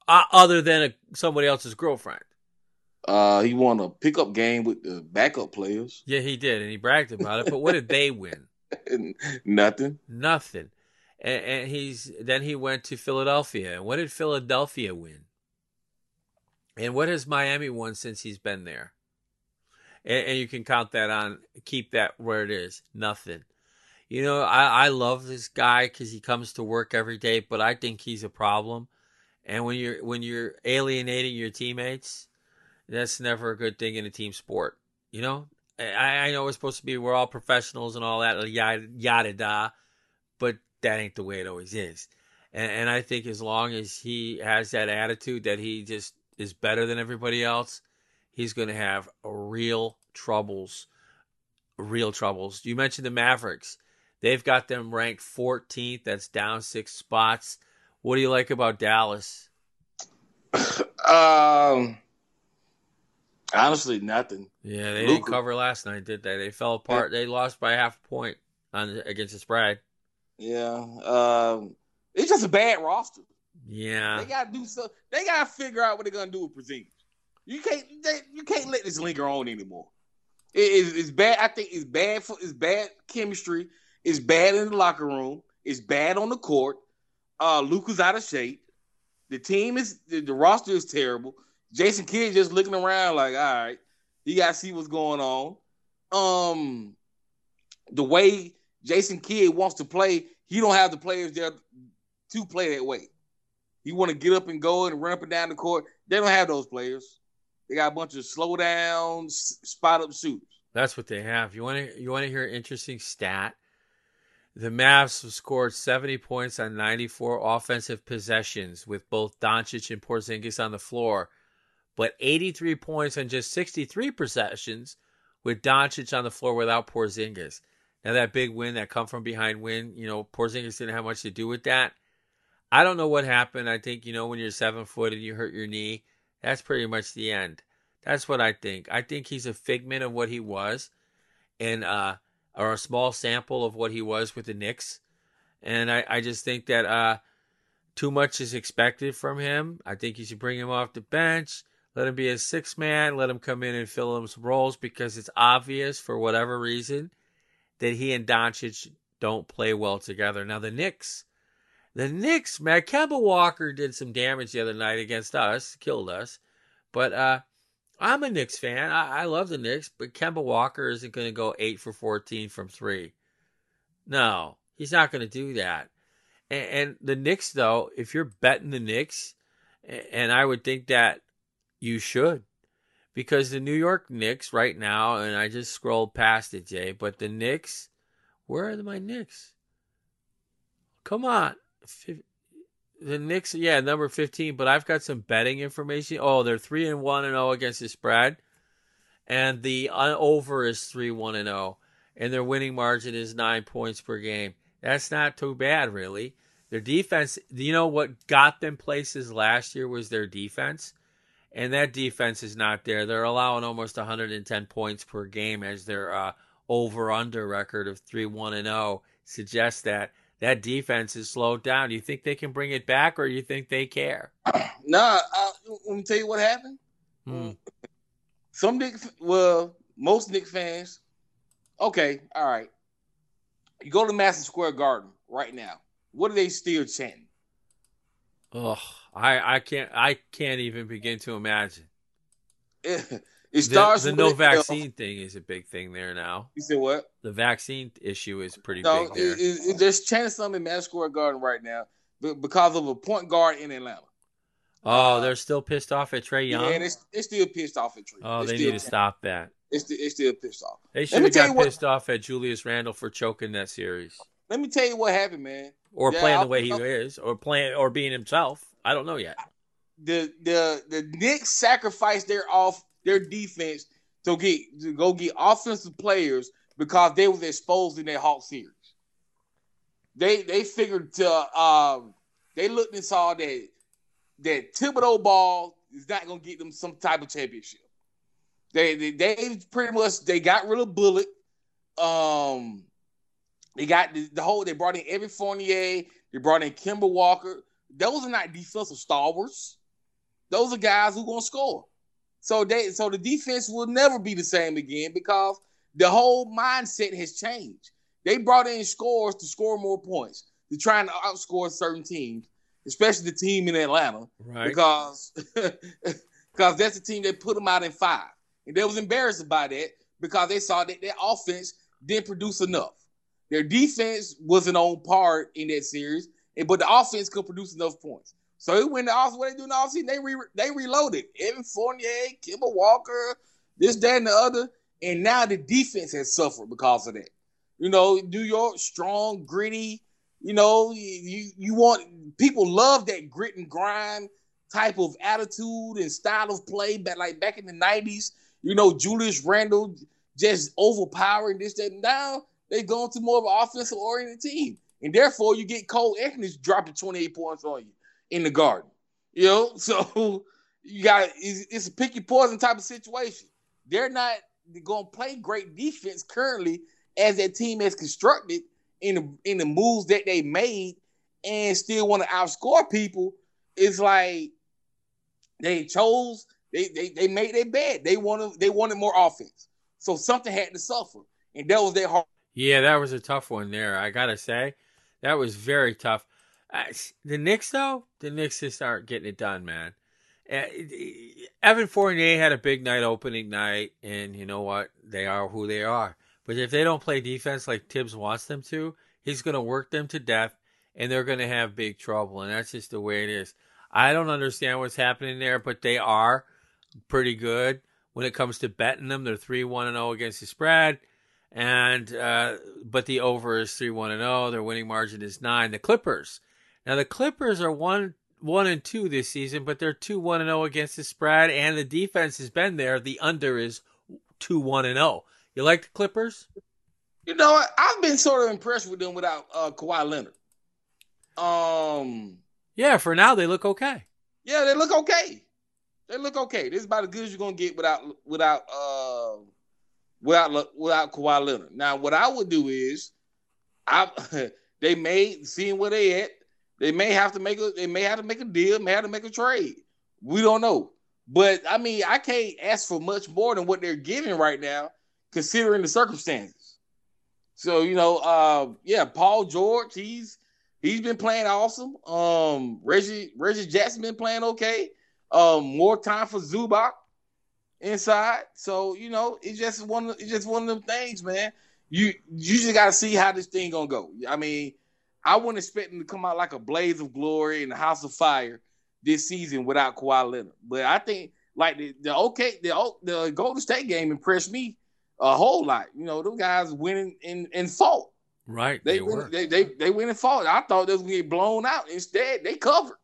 Other than somebody else's girlfriend. He won a pickup game with the backup players. Yeah, he did, and he bragged about it. But what did they win? Nothing. And he went to Philadelphia. And what did Philadelphia win? And what has Miami won since he's been there? And you can count that on, keep that where it is. Nothing. You know, I love this guy because he comes to work every day, but I think he's a problem. And when you're alienating your teammates, that's never a good thing in a team sport. You know, I know it's supposed to be we're all professionals and all that, yada, yada, da, but that ain't the way it always is. And I think as long as he has that attitude that he just is better than everybody else, he's going to have real troubles. You mentioned the Mavericks. They've got them ranked 14th. That's down 6 spots. What do you like about Dallas? Honestly, nothing. Yeah, they didn't cover last night, did they? They fell apart. They lost by half a point against the spread. Yeah. It's just a bad roster. Yeah, they gotta do so. They gotta figure out what they're gonna do with Porzingis. You can't let this linger on anymore. It's bad. I think it's bad for. It's bad chemistry. It's bad in the locker room. It's bad on the court. Luka's out of shape. The team is the roster is terrible. Jason Kidd just looking around like, all right, you gotta see what's going on. The way Jason Kidd wants to play, he don't have the players there to play that way. You want to get up and go and run up and down the court. They don't have those players. They got a bunch of slow down, spot up shooters. That's what they have. You want to hear an interesting stat? The Mavs have scored 70 points on 94 offensive possessions with both Doncic and Porzingis on the floor, but 83 points on just 63 possessions with Doncic on the floor without Porzingis. Now that big win, that come from behind win, you know, Porzingis didn't have much to do with that. I don't know what happened. I think, you know, when you're 7 foot and you hurt your knee, That's pretty much the end. That's what I think. I think he's a figment of what he was, and or a small sample of what he was with the Knicks. And I just think that too much is expected from him. I think you should bring him off the bench, let him be a sixth man, let him come in and fill in some roles, because it's obvious for whatever reason that he and Doncic don't play well together. Now the Knicks, man, Kemba Walker did some damage the other night against us, killed us. But I'm a Knicks fan. I love the Knicks, but Kemba Walker isn't going to go 8 for 14 from three. No, he's not going to do that. And the Knicks, though, if you're betting the Knicks, and I would think that you should, because the New York Knicks right now, and I just scrolled past it, Jay, but the Knicks, where are my Knicks? Come on. The Knicks, yeah, number 15, but I've got some betting information. Oh, they're 3-1-0 against the spread, and the over is 3-1-0, and their winning margin is 9 points per game. That's not too bad, really. Their defense, you know what got them places last year was their defense, and that defense is not there. They're allowing almost 110 points per game, as their over-under record of 3-1-0 suggests that. That defense is slowed down. Do you think they can bring it back, or do you think they care? Nah, let me tell you what happened. Some Knicks, well, most Knicks fans, okay, all right. You go to Madison Square Garden right now. What are they still chanting? Oh, I can't even begin to imagine. It starts the no vaccine thing is a big thing there now. You said what? The vaccine issue is pretty big there. There's chanting something in Madison Square Garden right now because of a point guard in Atlanta. Oh, they're still pissed off at Trae Young? Yeah, they're still pissed off at Trae. Oh, they need to stop that. It's still pissed off. They should have got pissed off at Julius Randle for choking that series. Let me tell you what happened, man. Or playing the way he is, or being himself. I don't know yet. The Knicks sacrificed their defense to go get offensive players because they was exposed in their Hawks series. They figured they looked and saw that Thibodeau ball is not going to get them some type of championship. They pretty much got rid of Bullock. They got the whole. They brought in Evan Fournier. They brought in Kemba Walker. Those are not defensive stalwarts. Those are guys who are gonna score. So the defense will never be the same again because the whole mindset has changed. They brought in scores to score more points. They're trying to outscore certain teams, especially the team in Atlanta, right? Because that's the team that put them out in five. And they was embarrassed by that because they saw that their offense didn't produce enough. Their defense wasn't on par in that series, but the offense could produce enough points. So when the offense, what they do in the offseason, they reloaded. Evan Fournier, Kemba Walker, this, that, and the other. And now the defense has suffered because of that. You know, New York, strong, gritty. You know, you want – people love that grit and grime type of attitude and style of play. But like back in the 90s, you know, Julius Randle just overpowering this, that. Now they've gone to more of an offensive-oriented team. And therefore, you get Cole Anthony dropping 28 points on you in the Garden. You know, so you got it's a pick your poison type of situation. They're not going to play great defense currently as that team is constructed in the moves that they made and still want to outscore people. It's like they made their bed. They wanted more offense. So something had to suffer. And that was their heart. Yeah, that was a tough one there. I got to say, that was very tough. The Knicks, though, just aren't getting it done, man. Evan Fournier had a big night opening night, and you know what? They are who they are. But if they don't play defense like Tibbs wants them to, he's going to work them to death, and they're going to have big trouble, and that's just the way it is. I don't understand what's happening there, but they are pretty good when it comes to betting them. They're 3-1-0 against the spread. And but the over is 3-1-0. Their winning margin is 9. The Clippers. Now the Clippers are 1-1-2 this season, but they're 2-1-0 against the spread, and the defense has been there. The under is 2-1-0. You like the Clippers? You know, I've been sort of impressed with them without Kawhi Leonard. Yeah, for now they look okay. Yeah, they look okay. They look okay. This is about as good as you're gonna get without Kawhi Leonard. Now, what I would do is, they may, seeing where they at, they may have to make a deal, may have to make a trade. We don't know. But I mean, I can't ask for much more than what they're getting right now, considering the circumstances. So, you know, Paul George, he's been playing awesome. Reggie Jackson been playing okay. More time for Zubac inside. So, you know, it's just one of them things, man. You just got to see how this thing going to go. I mean, I wouldn't expect him to come out like a blaze of glory and a house of fire this season without Kawhi Leonard. But I think, like, the Golden State game impressed me a whole lot. You know, those guys winning in fault. Right. They went and fought. I thought they was going to get blown out. Instead, they covered.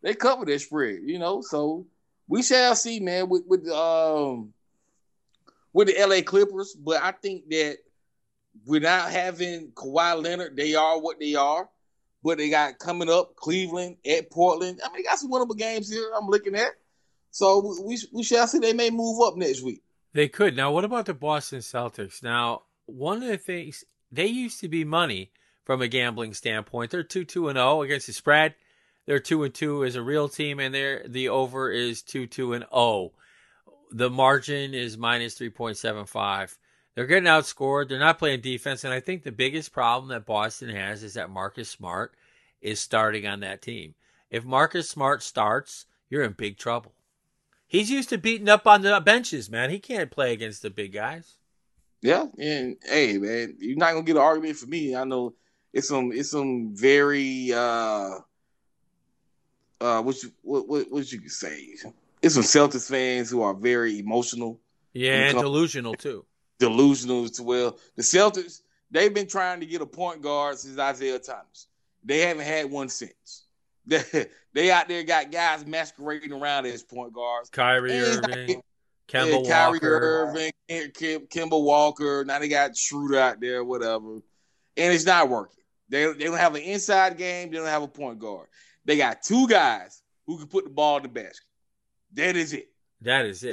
They covered their spread, you know. So we shall see, man, with the LA Clippers. But I think that without having Kawhi Leonard, they are what they are. But they got coming up Cleveland, at Portland. I mean, they got some winnable games here I'm looking at. So we shall see. They may move up next week. They could. Now, what about the Boston Celtics? Now, one of the things, they used to be money from a gambling standpoint. They're 2-2-0 against the spread. They're 2-2 as a real team, and the over is 2-2-0. The margin is minus 3.75. They're getting outscored. They're not playing defense, and I think the biggest problem that Boston has is that Marcus Smart is starting on that team. If Marcus Smart starts, you're in big trouble. He's used to beating up on the benches, man. He can't play against the big guys. Yeah, and hey, man, you're not gonna get an argument for me. I know it's some very what you could say. It's some Celtics fans who are very emotional. Yeah, and delusional too. Delusional as well. The Celtics, they've been trying to get a point guard since Isaiah Thomas. They haven't had one since. They out there got guys masquerading around as point guards. Kyrie Irving. Kemba Walker. Now they got Schroeder out there, whatever. And it's not working. They don't have an inside game. They don't have a point guard. They got two guys who can put the ball in the basket. That is it. That is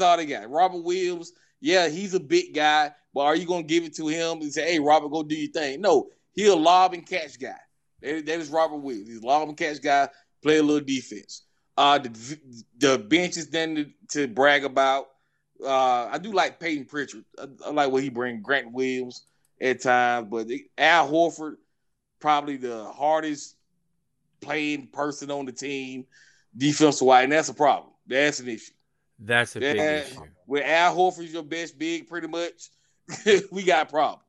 all they got. Robert Williams, yeah, he's a big guy, but are you going to give it to him and say, hey, Robert, go do your thing? No, he's a lob and catch guy. That is Robert Williams. He's a lob and catch guy, play a little defense. The bench is nothing to brag about. I do like Peyton Pritchard. I like what he brings. Grant Williams at times, but Al Horford, probably the hardest playing person on the team, defensive-wise, and that's a problem. That's an issue. That's a big issue. When Al Horford's your best big, pretty much, we got problems,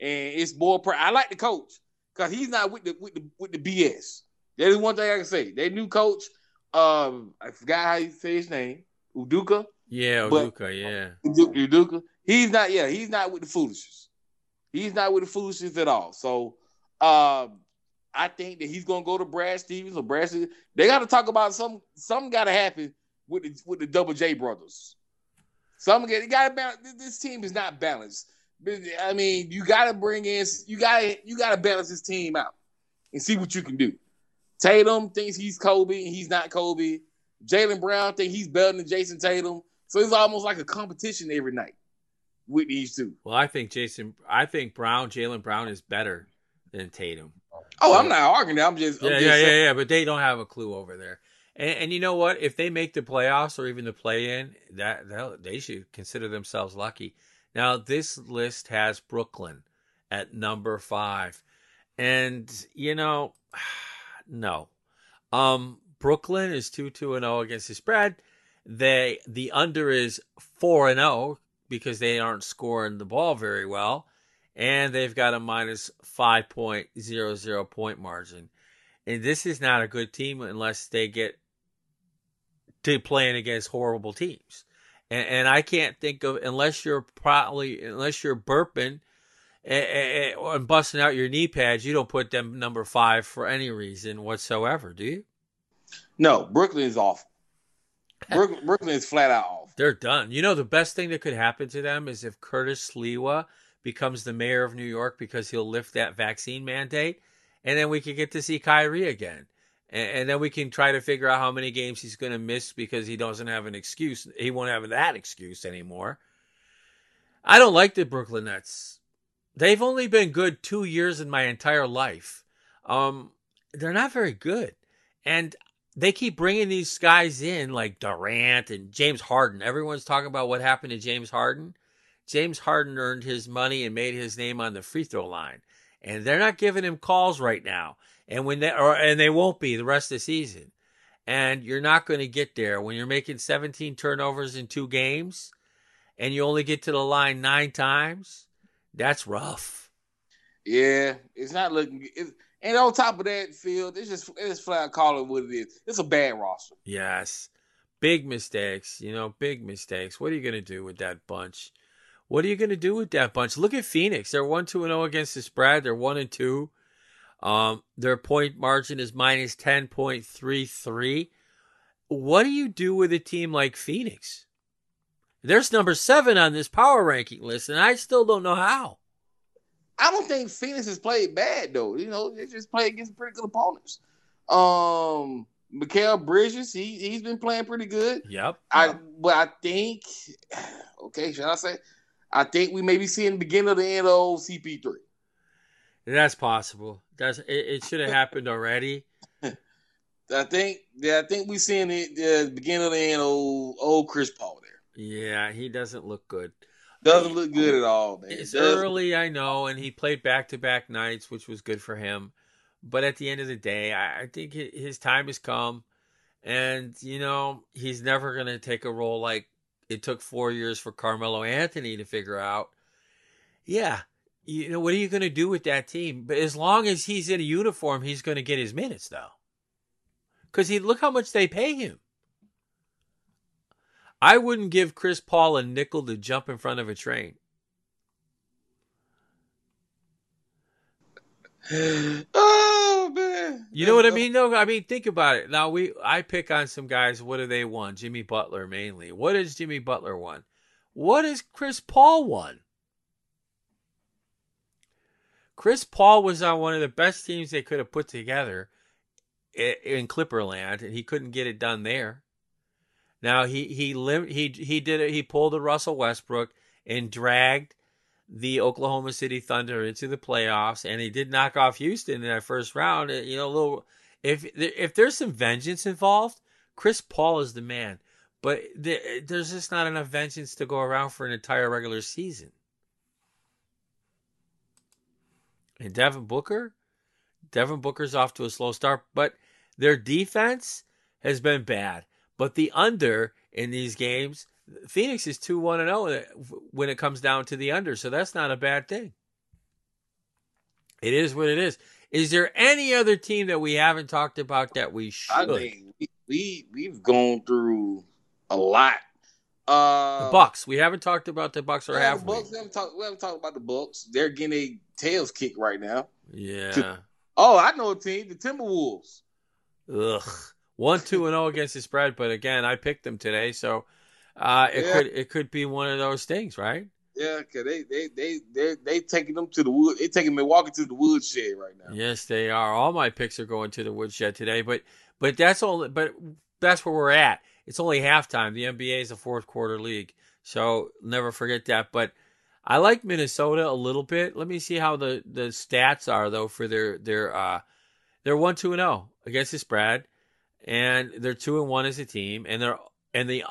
and it's more. I like the coach because he's not with the BS. That is one thing I can say. Their new coach. I forgot how you say his name. Udoka? Yeah, Udoka. He's not with the foolishness. He's not with the foolishness at all. So, I think that he's going to go to Brad Stevens or Brad Stevens. They got to talk about something got to happen with the Double J brothers. This team is not balanced. I mean, you got to bring in, you got to balance this team out and see what you can do. Tatum thinks he's Kobe and he's not Kobe. Jaylen Brown thinks he's better than Jason Tatum. So it's almost like a competition every night with these two. Well, Jaylen Brown is better than Tatum. Oh, so, I'm not arguing that. I'm just saying. But they don't have a clue over there. And you know what? If they make the playoffs or even the play-in, that they should consider themselves lucky. Now, this list has Brooklyn at number 5. And, you know... No. Brooklyn is 2-2-0 against the spread. The under is 4-0 because they aren't scoring the ball very well. And they've got a minus 5.00 point margin. And this is not a good team unless they get to playing against horrible teams. And I can't think of, unless you're burping and busting out your knee pads, you don't put them number 5 for any reason whatsoever, do you? No, Brooklyn is awful. Brooklyn is flat out off. They're done. You know, the best thing that could happen to them is if Curtis Sliwa becomes the mayor of New York because he'll lift that vaccine mandate, and then we could get to see Kyrie again. And then we can try to figure out how many games he's going to miss because he doesn't have an excuse. He won't have that excuse anymore. I don't like the Brooklyn Nets. They've only been good 2 years in my entire life. They're not very good. And they keep bringing these guys in like Durant and James Harden. Everyone's talking about what happened to James Harden. James Harden earned his money and made his name on the free throw line. And they're not giving him calls right now. And they won't be the rest of the season. And you're not going to get there when you're making 17 turnovers in 2 games and you only get to the line 9 times. That's rough. Yeah, it's not looking good. And on top of that, Phil, it's just flat out calling what it is. It's a bad roster. Yes. Big mistakes, big mistakes. What are you going to do with that bunch? What are you going to do with that bunch? Look at Phoenix. They're 1-2-0 against the spread. They're 1-2. Their point margin is minus 10.33. What do you do with a team like Phoenix? There's number 7 on this power ranking list, and I still don't know how. I don't think Phoenix has played bad, though. They just play against pretty good opponents. Mikal Bridges, he's been playing pretty good. Yep. I think we may be seeing the beginning of the end of old CP3. That's possible. It should have happened already. I think we're seeing the beginning of the end of old Chris Paul there. Yeah, he doesn't look good. Doesn't look good at all, man. It's early, I know, and he played back-to-back nights, which was good for him. But at the end of the day, I think his time has come. And, he's never going to take a role like it took 4 years for Carmelo Anthony to figure out. Yeah, what are you going to do with that team? But as long as he's in a uniform, he's going to get his minutes, though. Because look how much they pay him. I wouldn't give Chris Paul a nickel to jump in front of a train. Oh, man. You know what I mean, though? I mean, think about it. Now, I pick on some guys. What do they want? Jimmy Butler, mainly. What does Jimmy Butler want? What does Chris Paul want? Chris Paul was on one of the best teams they could have put together in Clipperland, and he couldn't get it done there. Now he pulled the Russell Westbrook and dragged the Oklahoma City Thunder into the playoffs, and he did knock off Houston in that first round. If there's some vengeance involved, Chris Paul is the man. But there's just not enough vengeance to go around for an entire regular season. And Devin Booker's off to a slow start, but their defense has been bad. But the under in these games, Phoenix is 2-1-0 when it comes down to the under. So that's not a bad thing. It is what it is. Is there any other team that we haven't talked about that we should? I mean, we've gone through a lot. The Bucks. We haven't talked about the Bucks or half. We haven't talked about the Bucks. They're getting their tails kicked right now. Yeah. Oh, I know a team, the Timberwolves. Ugh. 1-2-0 against the spread, but again, I picked them today, so it could be one of those things, right? Yeah, because they taking them to the wood. They taking Milwaukee to the woodshed right now. Yes, they are. All my picks are going to the woodshed today, but that's all. But that's where we're at. It's only halftime. The NBA is a fourth quarter league, so never forget that. But I like Minnesota a little bit. Let me see how the stats are though for their 1-2-0 against the spread. And they're 2-1 as a team, and the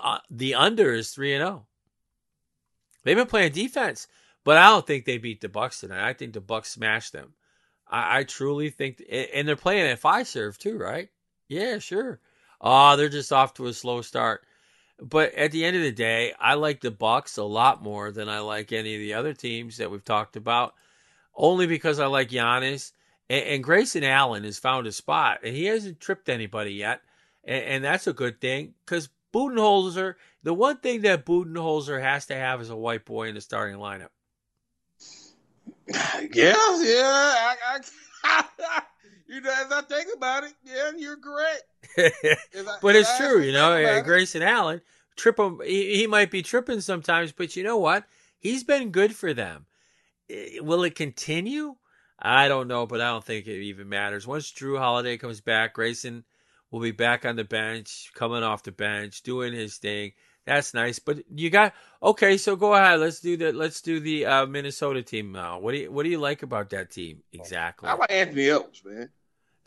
under is 3-0. They've been playing defense, but I don't think they beat the Bucks tonight. I think the Bucks smashed them. I truly think, and they're playing at Fiserv too, right? Yeah, sure. They're just off to a slow start, but at the end of the day, I like the Bucks a lot more than I like any of the other teams that we've talked about, only because I like Giannis. And Grayson Allen has found a spot, and he hasn't tripped anybody yet, and that's a good thing because Budenholzer, the one thing that Budenholzer has to have is a white boy in the starting lineup. I as I think about it, yeah, you're correct. But it's true, Grayson Allen, trip him, he might be tripping sometimes, but you know what? He's been good for them. Will it continue? I don't know, but I don't think it even matters. Once Drew Holiday comes back, Grayson will be back on the bench, coming off the bench, doing his thing. That's nice. But you got okay. So go ahead. Let's do the Minnesota team now. What do you like about that team exactly? I like Anthony Edwards, man.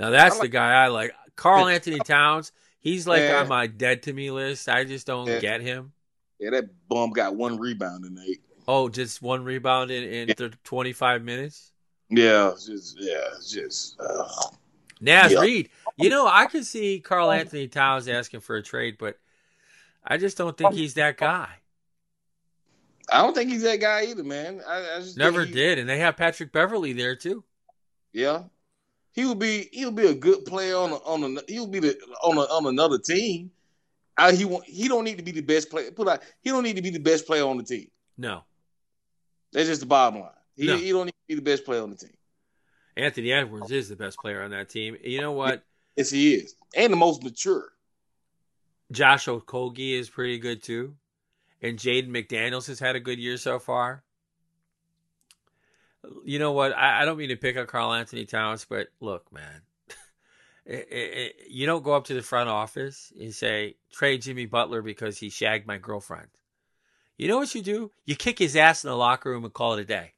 Now that's the guy I like. Karl Anthony Towns. He's like on my dead to me list. I just don't get him. Yeah, that bum got one rebound tonight. Oh, just one rebound in 25 minutes? Yeah, just Naz Reid. You know, I could see Karl Anthony Towns asking for a trade, but I just don't think he's that guy. I don't think he's that guy either, man. I just never did, and they have Patrick Beverley there too. Yeah, he'll be a good player on another team. He don't need to be the best player. He don't need to be the best player on the team. No, that's just the bottom line. He don't need to be the best player on the team. Anthony Edwards is the best player on that team. You know what? Yes, he is, and the most mature. Josh Okogie is pretty good too, and Jaden McDaniels has had a good year so far. You know what? I don't mean to pick on Karl Anthony Towns, but look, man, you don't go up to the front office and say trade Jimmy Butler because he shagged my girlfriend. You know what you do? You kick his ass in the locker room and call it a day,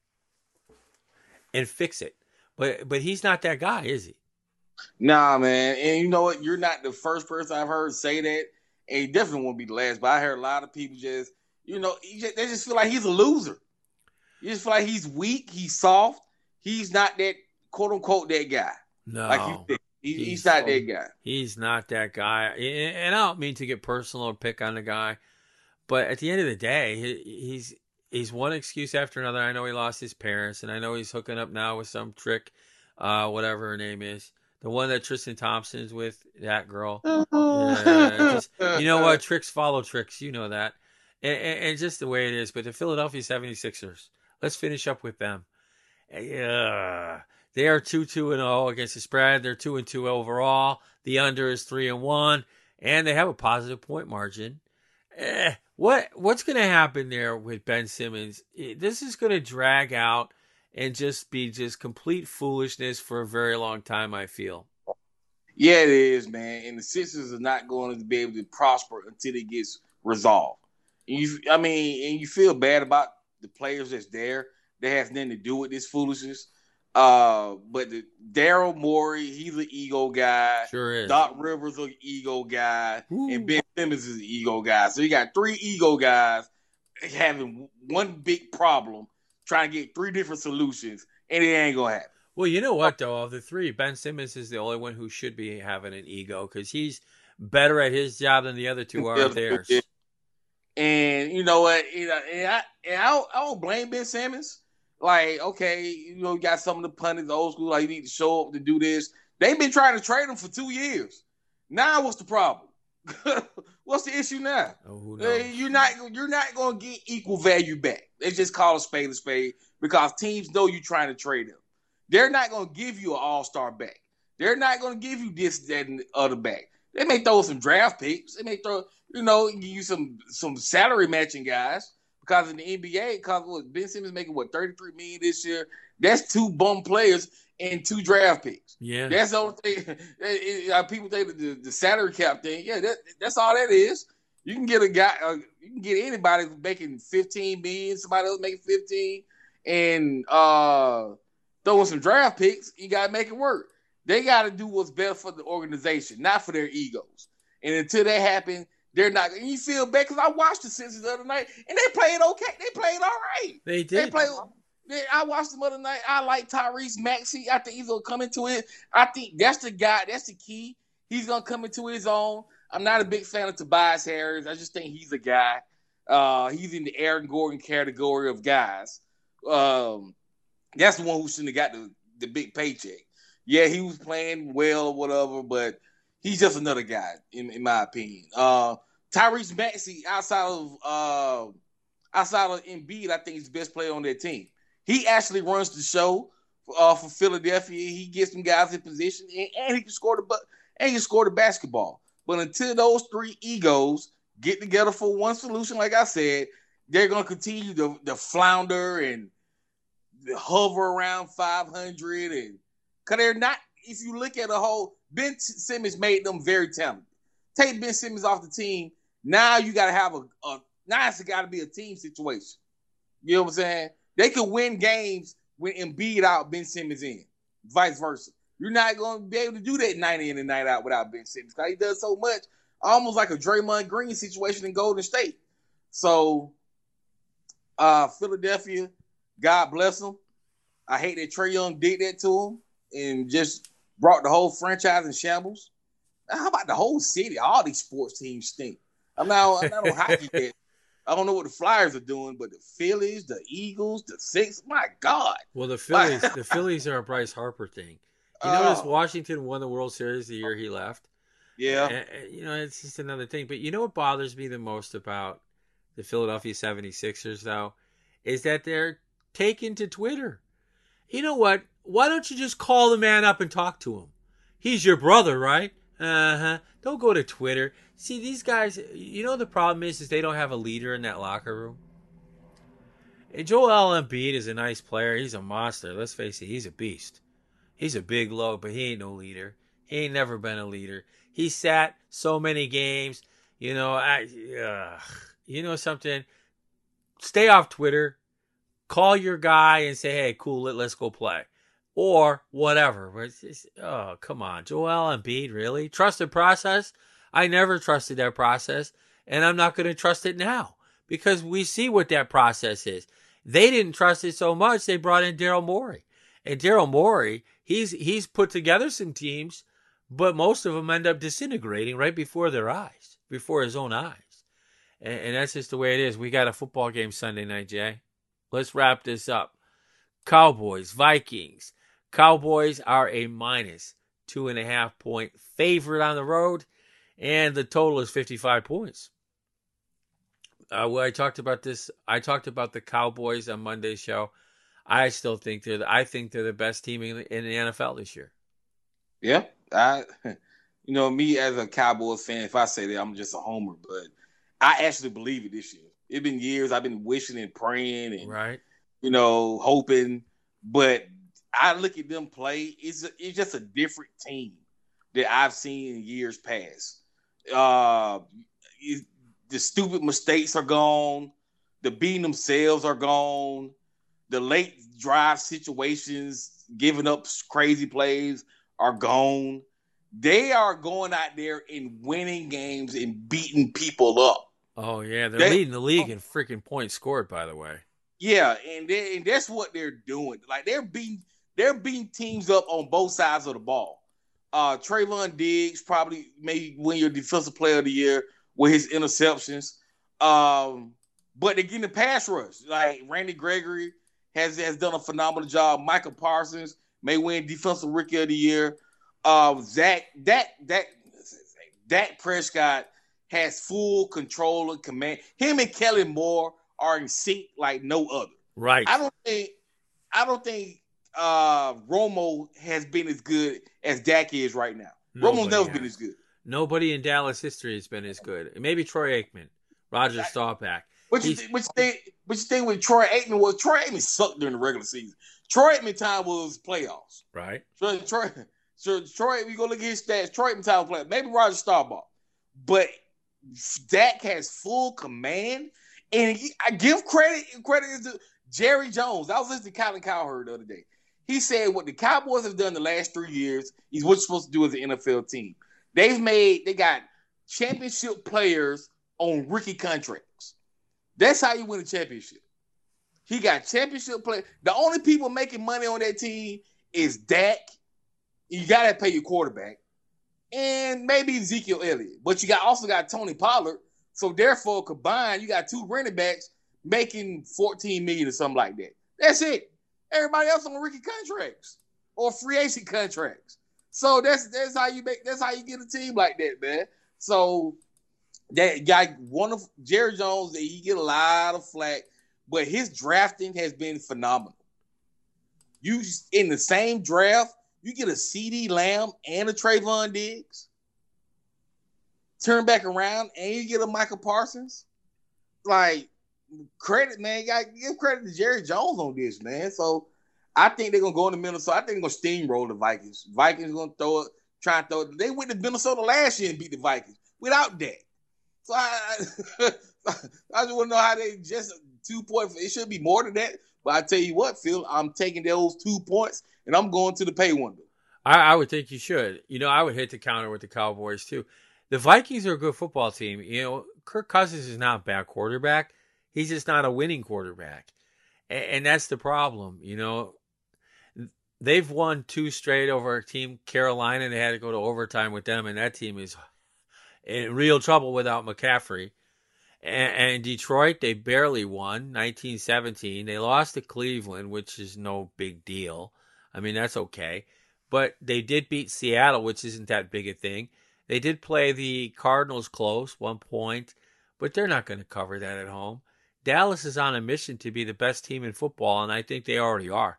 and fix it. But he's not that guy, is he? Nah, man. And you know what? You're not the first person I've heard say that, and he definitely won't be the last. But I heard a lot of people just, you know, they just feel like he's a loser. You just feel like he's weak, he's soft, he's not that quote unquote that guy. No, like you said, he's not that guy. He's not that guy. And I don't mean to get personal or pick on the guy. But at the end of the day, he's one excuse after another. I know he lost his parents, and I know he's hooking up now with some trick, whatever her name is, the one that Tristan Thompson's with, that girl. You know what? Tricks follow tricks. You know that. And just the way it is. But the Philadelphia 76ers, let's finish up with them. They are 2-2-0 against the spread. They're 2-2 overall. The under is 3-1, and they have a positive point margin. What's going to happen there with Ben Simmons? This is going to drag out and just be just complete foolishness for a very long time, I feel. Yeah, it is, man. And the Sixers are not going to be able to prosper until it gets resolved. You feel bad about the players that's there. That has nothing to do with this foolishness. But Daryl Morey, he's an ego guy. Sure is. Doc Rivers is an ego guy. Ooh. And Ben Simmons is an ego guy. So you got three ego guys having one big problem, trying to get three different solutions, and it ain't going to happen. Well, you know what, though? Of the three, Ben Simmons is the only one who should be having an ego because he's better at his job than the other two are at theirs. And you know what? I don't blame Ben Simmons. Like, okay, you know, you got some of the pundits, the old school, like, you need to show up to do this. They've been trying to trade him for 2 years. Now what's the problem? What's the issue now? Oh, who knows? You're not going to get equal value back. They just call a spade because teams know you're trying to trade them. They're not going to give you an all-star back. They're not going to give you this, that, and the other back. They may throw some draft picks. They may throw, you know, give you some salary matching guys. Because in the NBA, Ben Simmons making $33 million this year. That's two bum players and two draft picks. Yeah, that's the only thing. People think that the salary cap thing. Yeah, that's all that is. You can get a guy. You can get anybody making $15 million. Somebody else making $15 million, and throwing some draft picks. You gotta make it work. They gotta do what's best for the organization, not for their egos. And until that happens. They're not. And you feel bad because I watched the Sixers the other night, and they played okay. They played all right. They did. I watched them the other night. I like Tyrese Maxey. I think he's going to come into it. I think that's the guy. That's the key. He's going to come into his own. I'm not a big fan of Tobias Harris. I just think he's a guy. He's in the Aaron Gordon category of guys. That's the one who shouldn't have got the big paycheck. Yeah, he was playing well or whatever, but he's just another guy, in my opinion. Tyrese Maxey, outside of Embiid, I think he's the best player on their team. He actually runs the show for Philadelphia. He gets some guys in position, and he can score the basketball. But until those three egos get together for one solution, like I said, they're going to continue to flounder and hover around .500, and because they're not if you look at a whole, Ben Simmons made them very talented. Take Ben Simmons off the team. Now you got to have now it's got to be a team situation. You know what I'm saying? They can win games when Embiid out, Ben Simmons in, vice versa. You're not going to be able to do that night in and night out without Ben Simmons. He does so much, almost like a Draymond Green situation in Golden State. So, Philadelphia, God bless them. I hate that Trae Young did that to him and just brought the whole franchise in shambles. How about the whole city? All these sports teams stink. I'm not on hockey yet. I don't know what the Flyers are doing, but the Phillies, the Eagles, the Sixers, my God. Well, the Phillies are a Bryce Harper thing. You notice Washington won the World Series the year he left. Yeah. And, you know, it's just another thing. But you know what bothers me the most about the Philadelphia 76ers, though, is that they're taken to Twitter. You know what? Why don't you just call the man up and talk to him? He's your brother, right? Uh-huh. Don't go to Twitter. See, these guys, you know the problem is they don't have a leader in that locker room. And Joel Embiid is a nice player. He's a monster. Let's face it, he's a beast. He's a big load, but he ain't no leader. He ain't never been a leader. He sat so many games. You know, you know something? Stay off Twitter. Call your guy and say, hey, cool, let's go play. Or whatever. But it's just, oh, come on. Joel Embiid, really? Trust the process? I never trusted that process, and I'm not going to trust it now because we see what that process is. They didn't trust it so much, they brought in Daryl Morey. And Daryl Morey, he's put together some teams, but most of them end up disintegrating right before their eyes, before his own eyes. And that's just the way it is. We got a football game Sunday night, Jay. Let's wrap this up. Cowboys, Vikings. Cowboys are a minus 2.5 point favorite on the road, and the total is 55 points. I talked about the Cowboys on Monday's show. I still think they're the best team in the NFL this year. Yeah, me as a Cowboys fan, if I say that, I'm just a homer, but I actually believe it this year. It's been years I've been wishing and praying and hoping, but I look at them play. It's just a different team that I've seen in years past. The stupid mistakes are gone. The beating themselves are gone. The late drive situations, giving up crazy plays are gone. They are going out there and winning games and beating people up. Oh, yeah. They're leading the league in freaking points scored, by the way. Yeah, and that's what they're doing. Like, they're beating teams up on both sides of the ball. Trayvon Diggs probably may win your defensive player of the year with his interceptions. But they're getting a pass rush. Like, Randy Gregory has done a phenomenal job. Michael Parsons may win defensive rookie of the year. Dak Prescott has full control and command. Him and Kelly Moore are in sync like no other. Right. I don't think Romo has been as good as Dak is right now. Romo's never been as good. Nobody in Dallas history has been as good. Maybe Troy Aikman, Roger Staubach. What you think with Troy Aikman was? Troy Aikman sucked during the regular season. Troy Aikman time was playoffs. Right. So Troy, we go look at his stats. Troy Aikman time was playoffs. Maybe Roger Staubach, but Dak has full command. And I give credit to Jerry Jones. I was listening to Colin Cowherd the other day. He said what the Cowboys have done the last 3 years is what you're supposed to do as an NFL team. They got championship players on rookie contracts. That's how you win a championship. He got championship players. The only people making money on that team is Dak. You got to pay your quarterback. And maybe Ezekiel Elliott. But you also got Tony Pollard. So, therefore, combined, you got two running backs making $14 million or something like that. That's it. Everybody else on rookie contracts or free agent contracts. So, that's how you get a team like that, man. So, that guy, Jerry Jones, he get a lot of flack, but his drafting has been phenomenal. You in the same draft, you get a CeeDee Lamb and a Trayvon Diggs. Turn back around and you get a Michael Parsons. Like, credit, man. You got to give credit to Jerry Jones on this, man. So I think they're going to go into Minnesota. I think they're going to steamroll the Vikings. Vikings going to throw it, try and throw it. They went to Minnesota last year and beat the Vikings without that. So I just want to know how they just 2 points. It should be more than that. But I tell you what, Phil, I'm taking those 2 points, and I'm going to the pay window. I would think you should. You know, I would hit the counter with the Cowboys, too. The Vikings are a good football team. You know, Kirk Cousins is not a bad quarterback. He's just not a winning quarterback. And that's the problem. You know, they've won two straight over Team Carolina. They had to go to overtime with them, and that team is in real trouble without McCaffrey. And Detroit, they barely won, 19-17. They lost to Cleveland, which is no big deal. I mean, that's okay. But they did beat Seattle, which isn't that big a thing. They did play the Cardinals close, 1 point, but they're not going to cover that at home. Dallas is on a mission to be the best team in football, and I think they already are.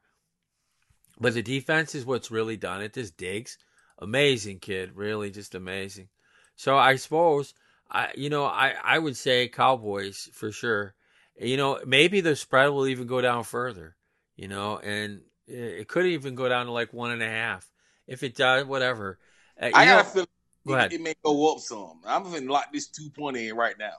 But the defense is what's really done it. This Diggs, amazing kid, really just amazing. So I suppose, I would say Cowboys for sure. You know, maybe the spread will even go down further, you know, and it could even go down to like 1.5. If it does, whatever. I got a feeling. It may go up some. I'm going to lock this 2 point in right now.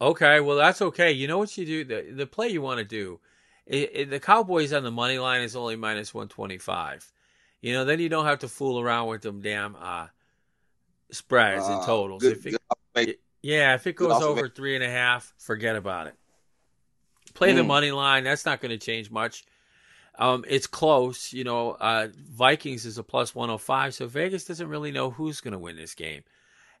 Okay, well, that's okay. You know what you do? The play you want to do, the Cowboys on the money line is only minus 125. You know, then you don't have to fool around with them damn spreads and totals. If it goes over 3.5, forget about it. Play the money line. That's not going to change much. It's close, you know, Vikings is a plus 105, so Vegas doesn't really know who's going to win this game.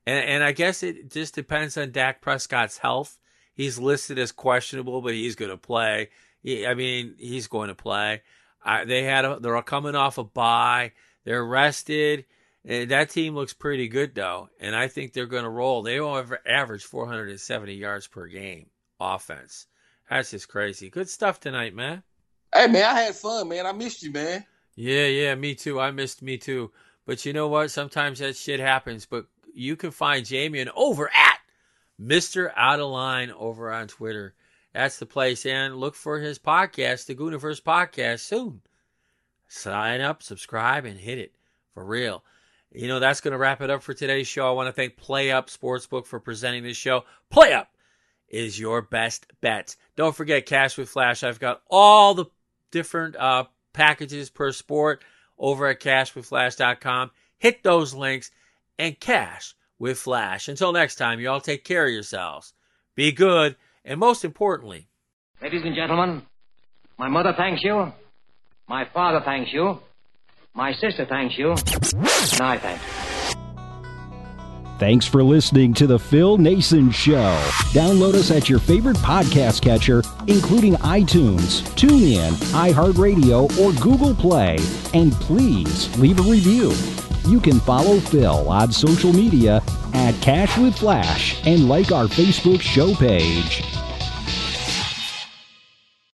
And I guess it just depends on Dak Prescott's health. He's listed as questionable, but he's going to play. He's going to play. They're coming off a bye. They're rested. And that team looks pretty good, though, and I think they're going to roll. They average 470 yards per game offense. That's just crazy. Good stuff tonight, man. Hey, man, I had fun, man. I missed you, man. Yeah, me too. I missed me too. But you know what? Sometimes that shit happens. But you can find Jamie over at Mr. Out of Line over on Twitter. That's the place. And look for his podcast, the Gooniverse Podcast, soon. Sign up, subscribe, and hit it. For real. You know, that's going to wrap it up for today's show. I want to thank PlayUp Sportsbook for presenting this show. PlayUp is your best bet. Don't forget Cash with Flash. I've got all the different packages per sport over at cashwithflash.com. Hit those links and cash with Flash. Until next time, y'all take care of yourselves. Be good, and most importantly, ladies and gentlemen, my mother thanks you, my father thanks you, my sister thanks you, and I thank you. Thanks for listening to the Phil Naessens Show. Download us at your favorite podcast catcher, including iTunes, TuneIn, iHeartRadio, or Google Play. And please leave a review. You can follow Phil on social media at Cash with Flash and like our Facebook show page.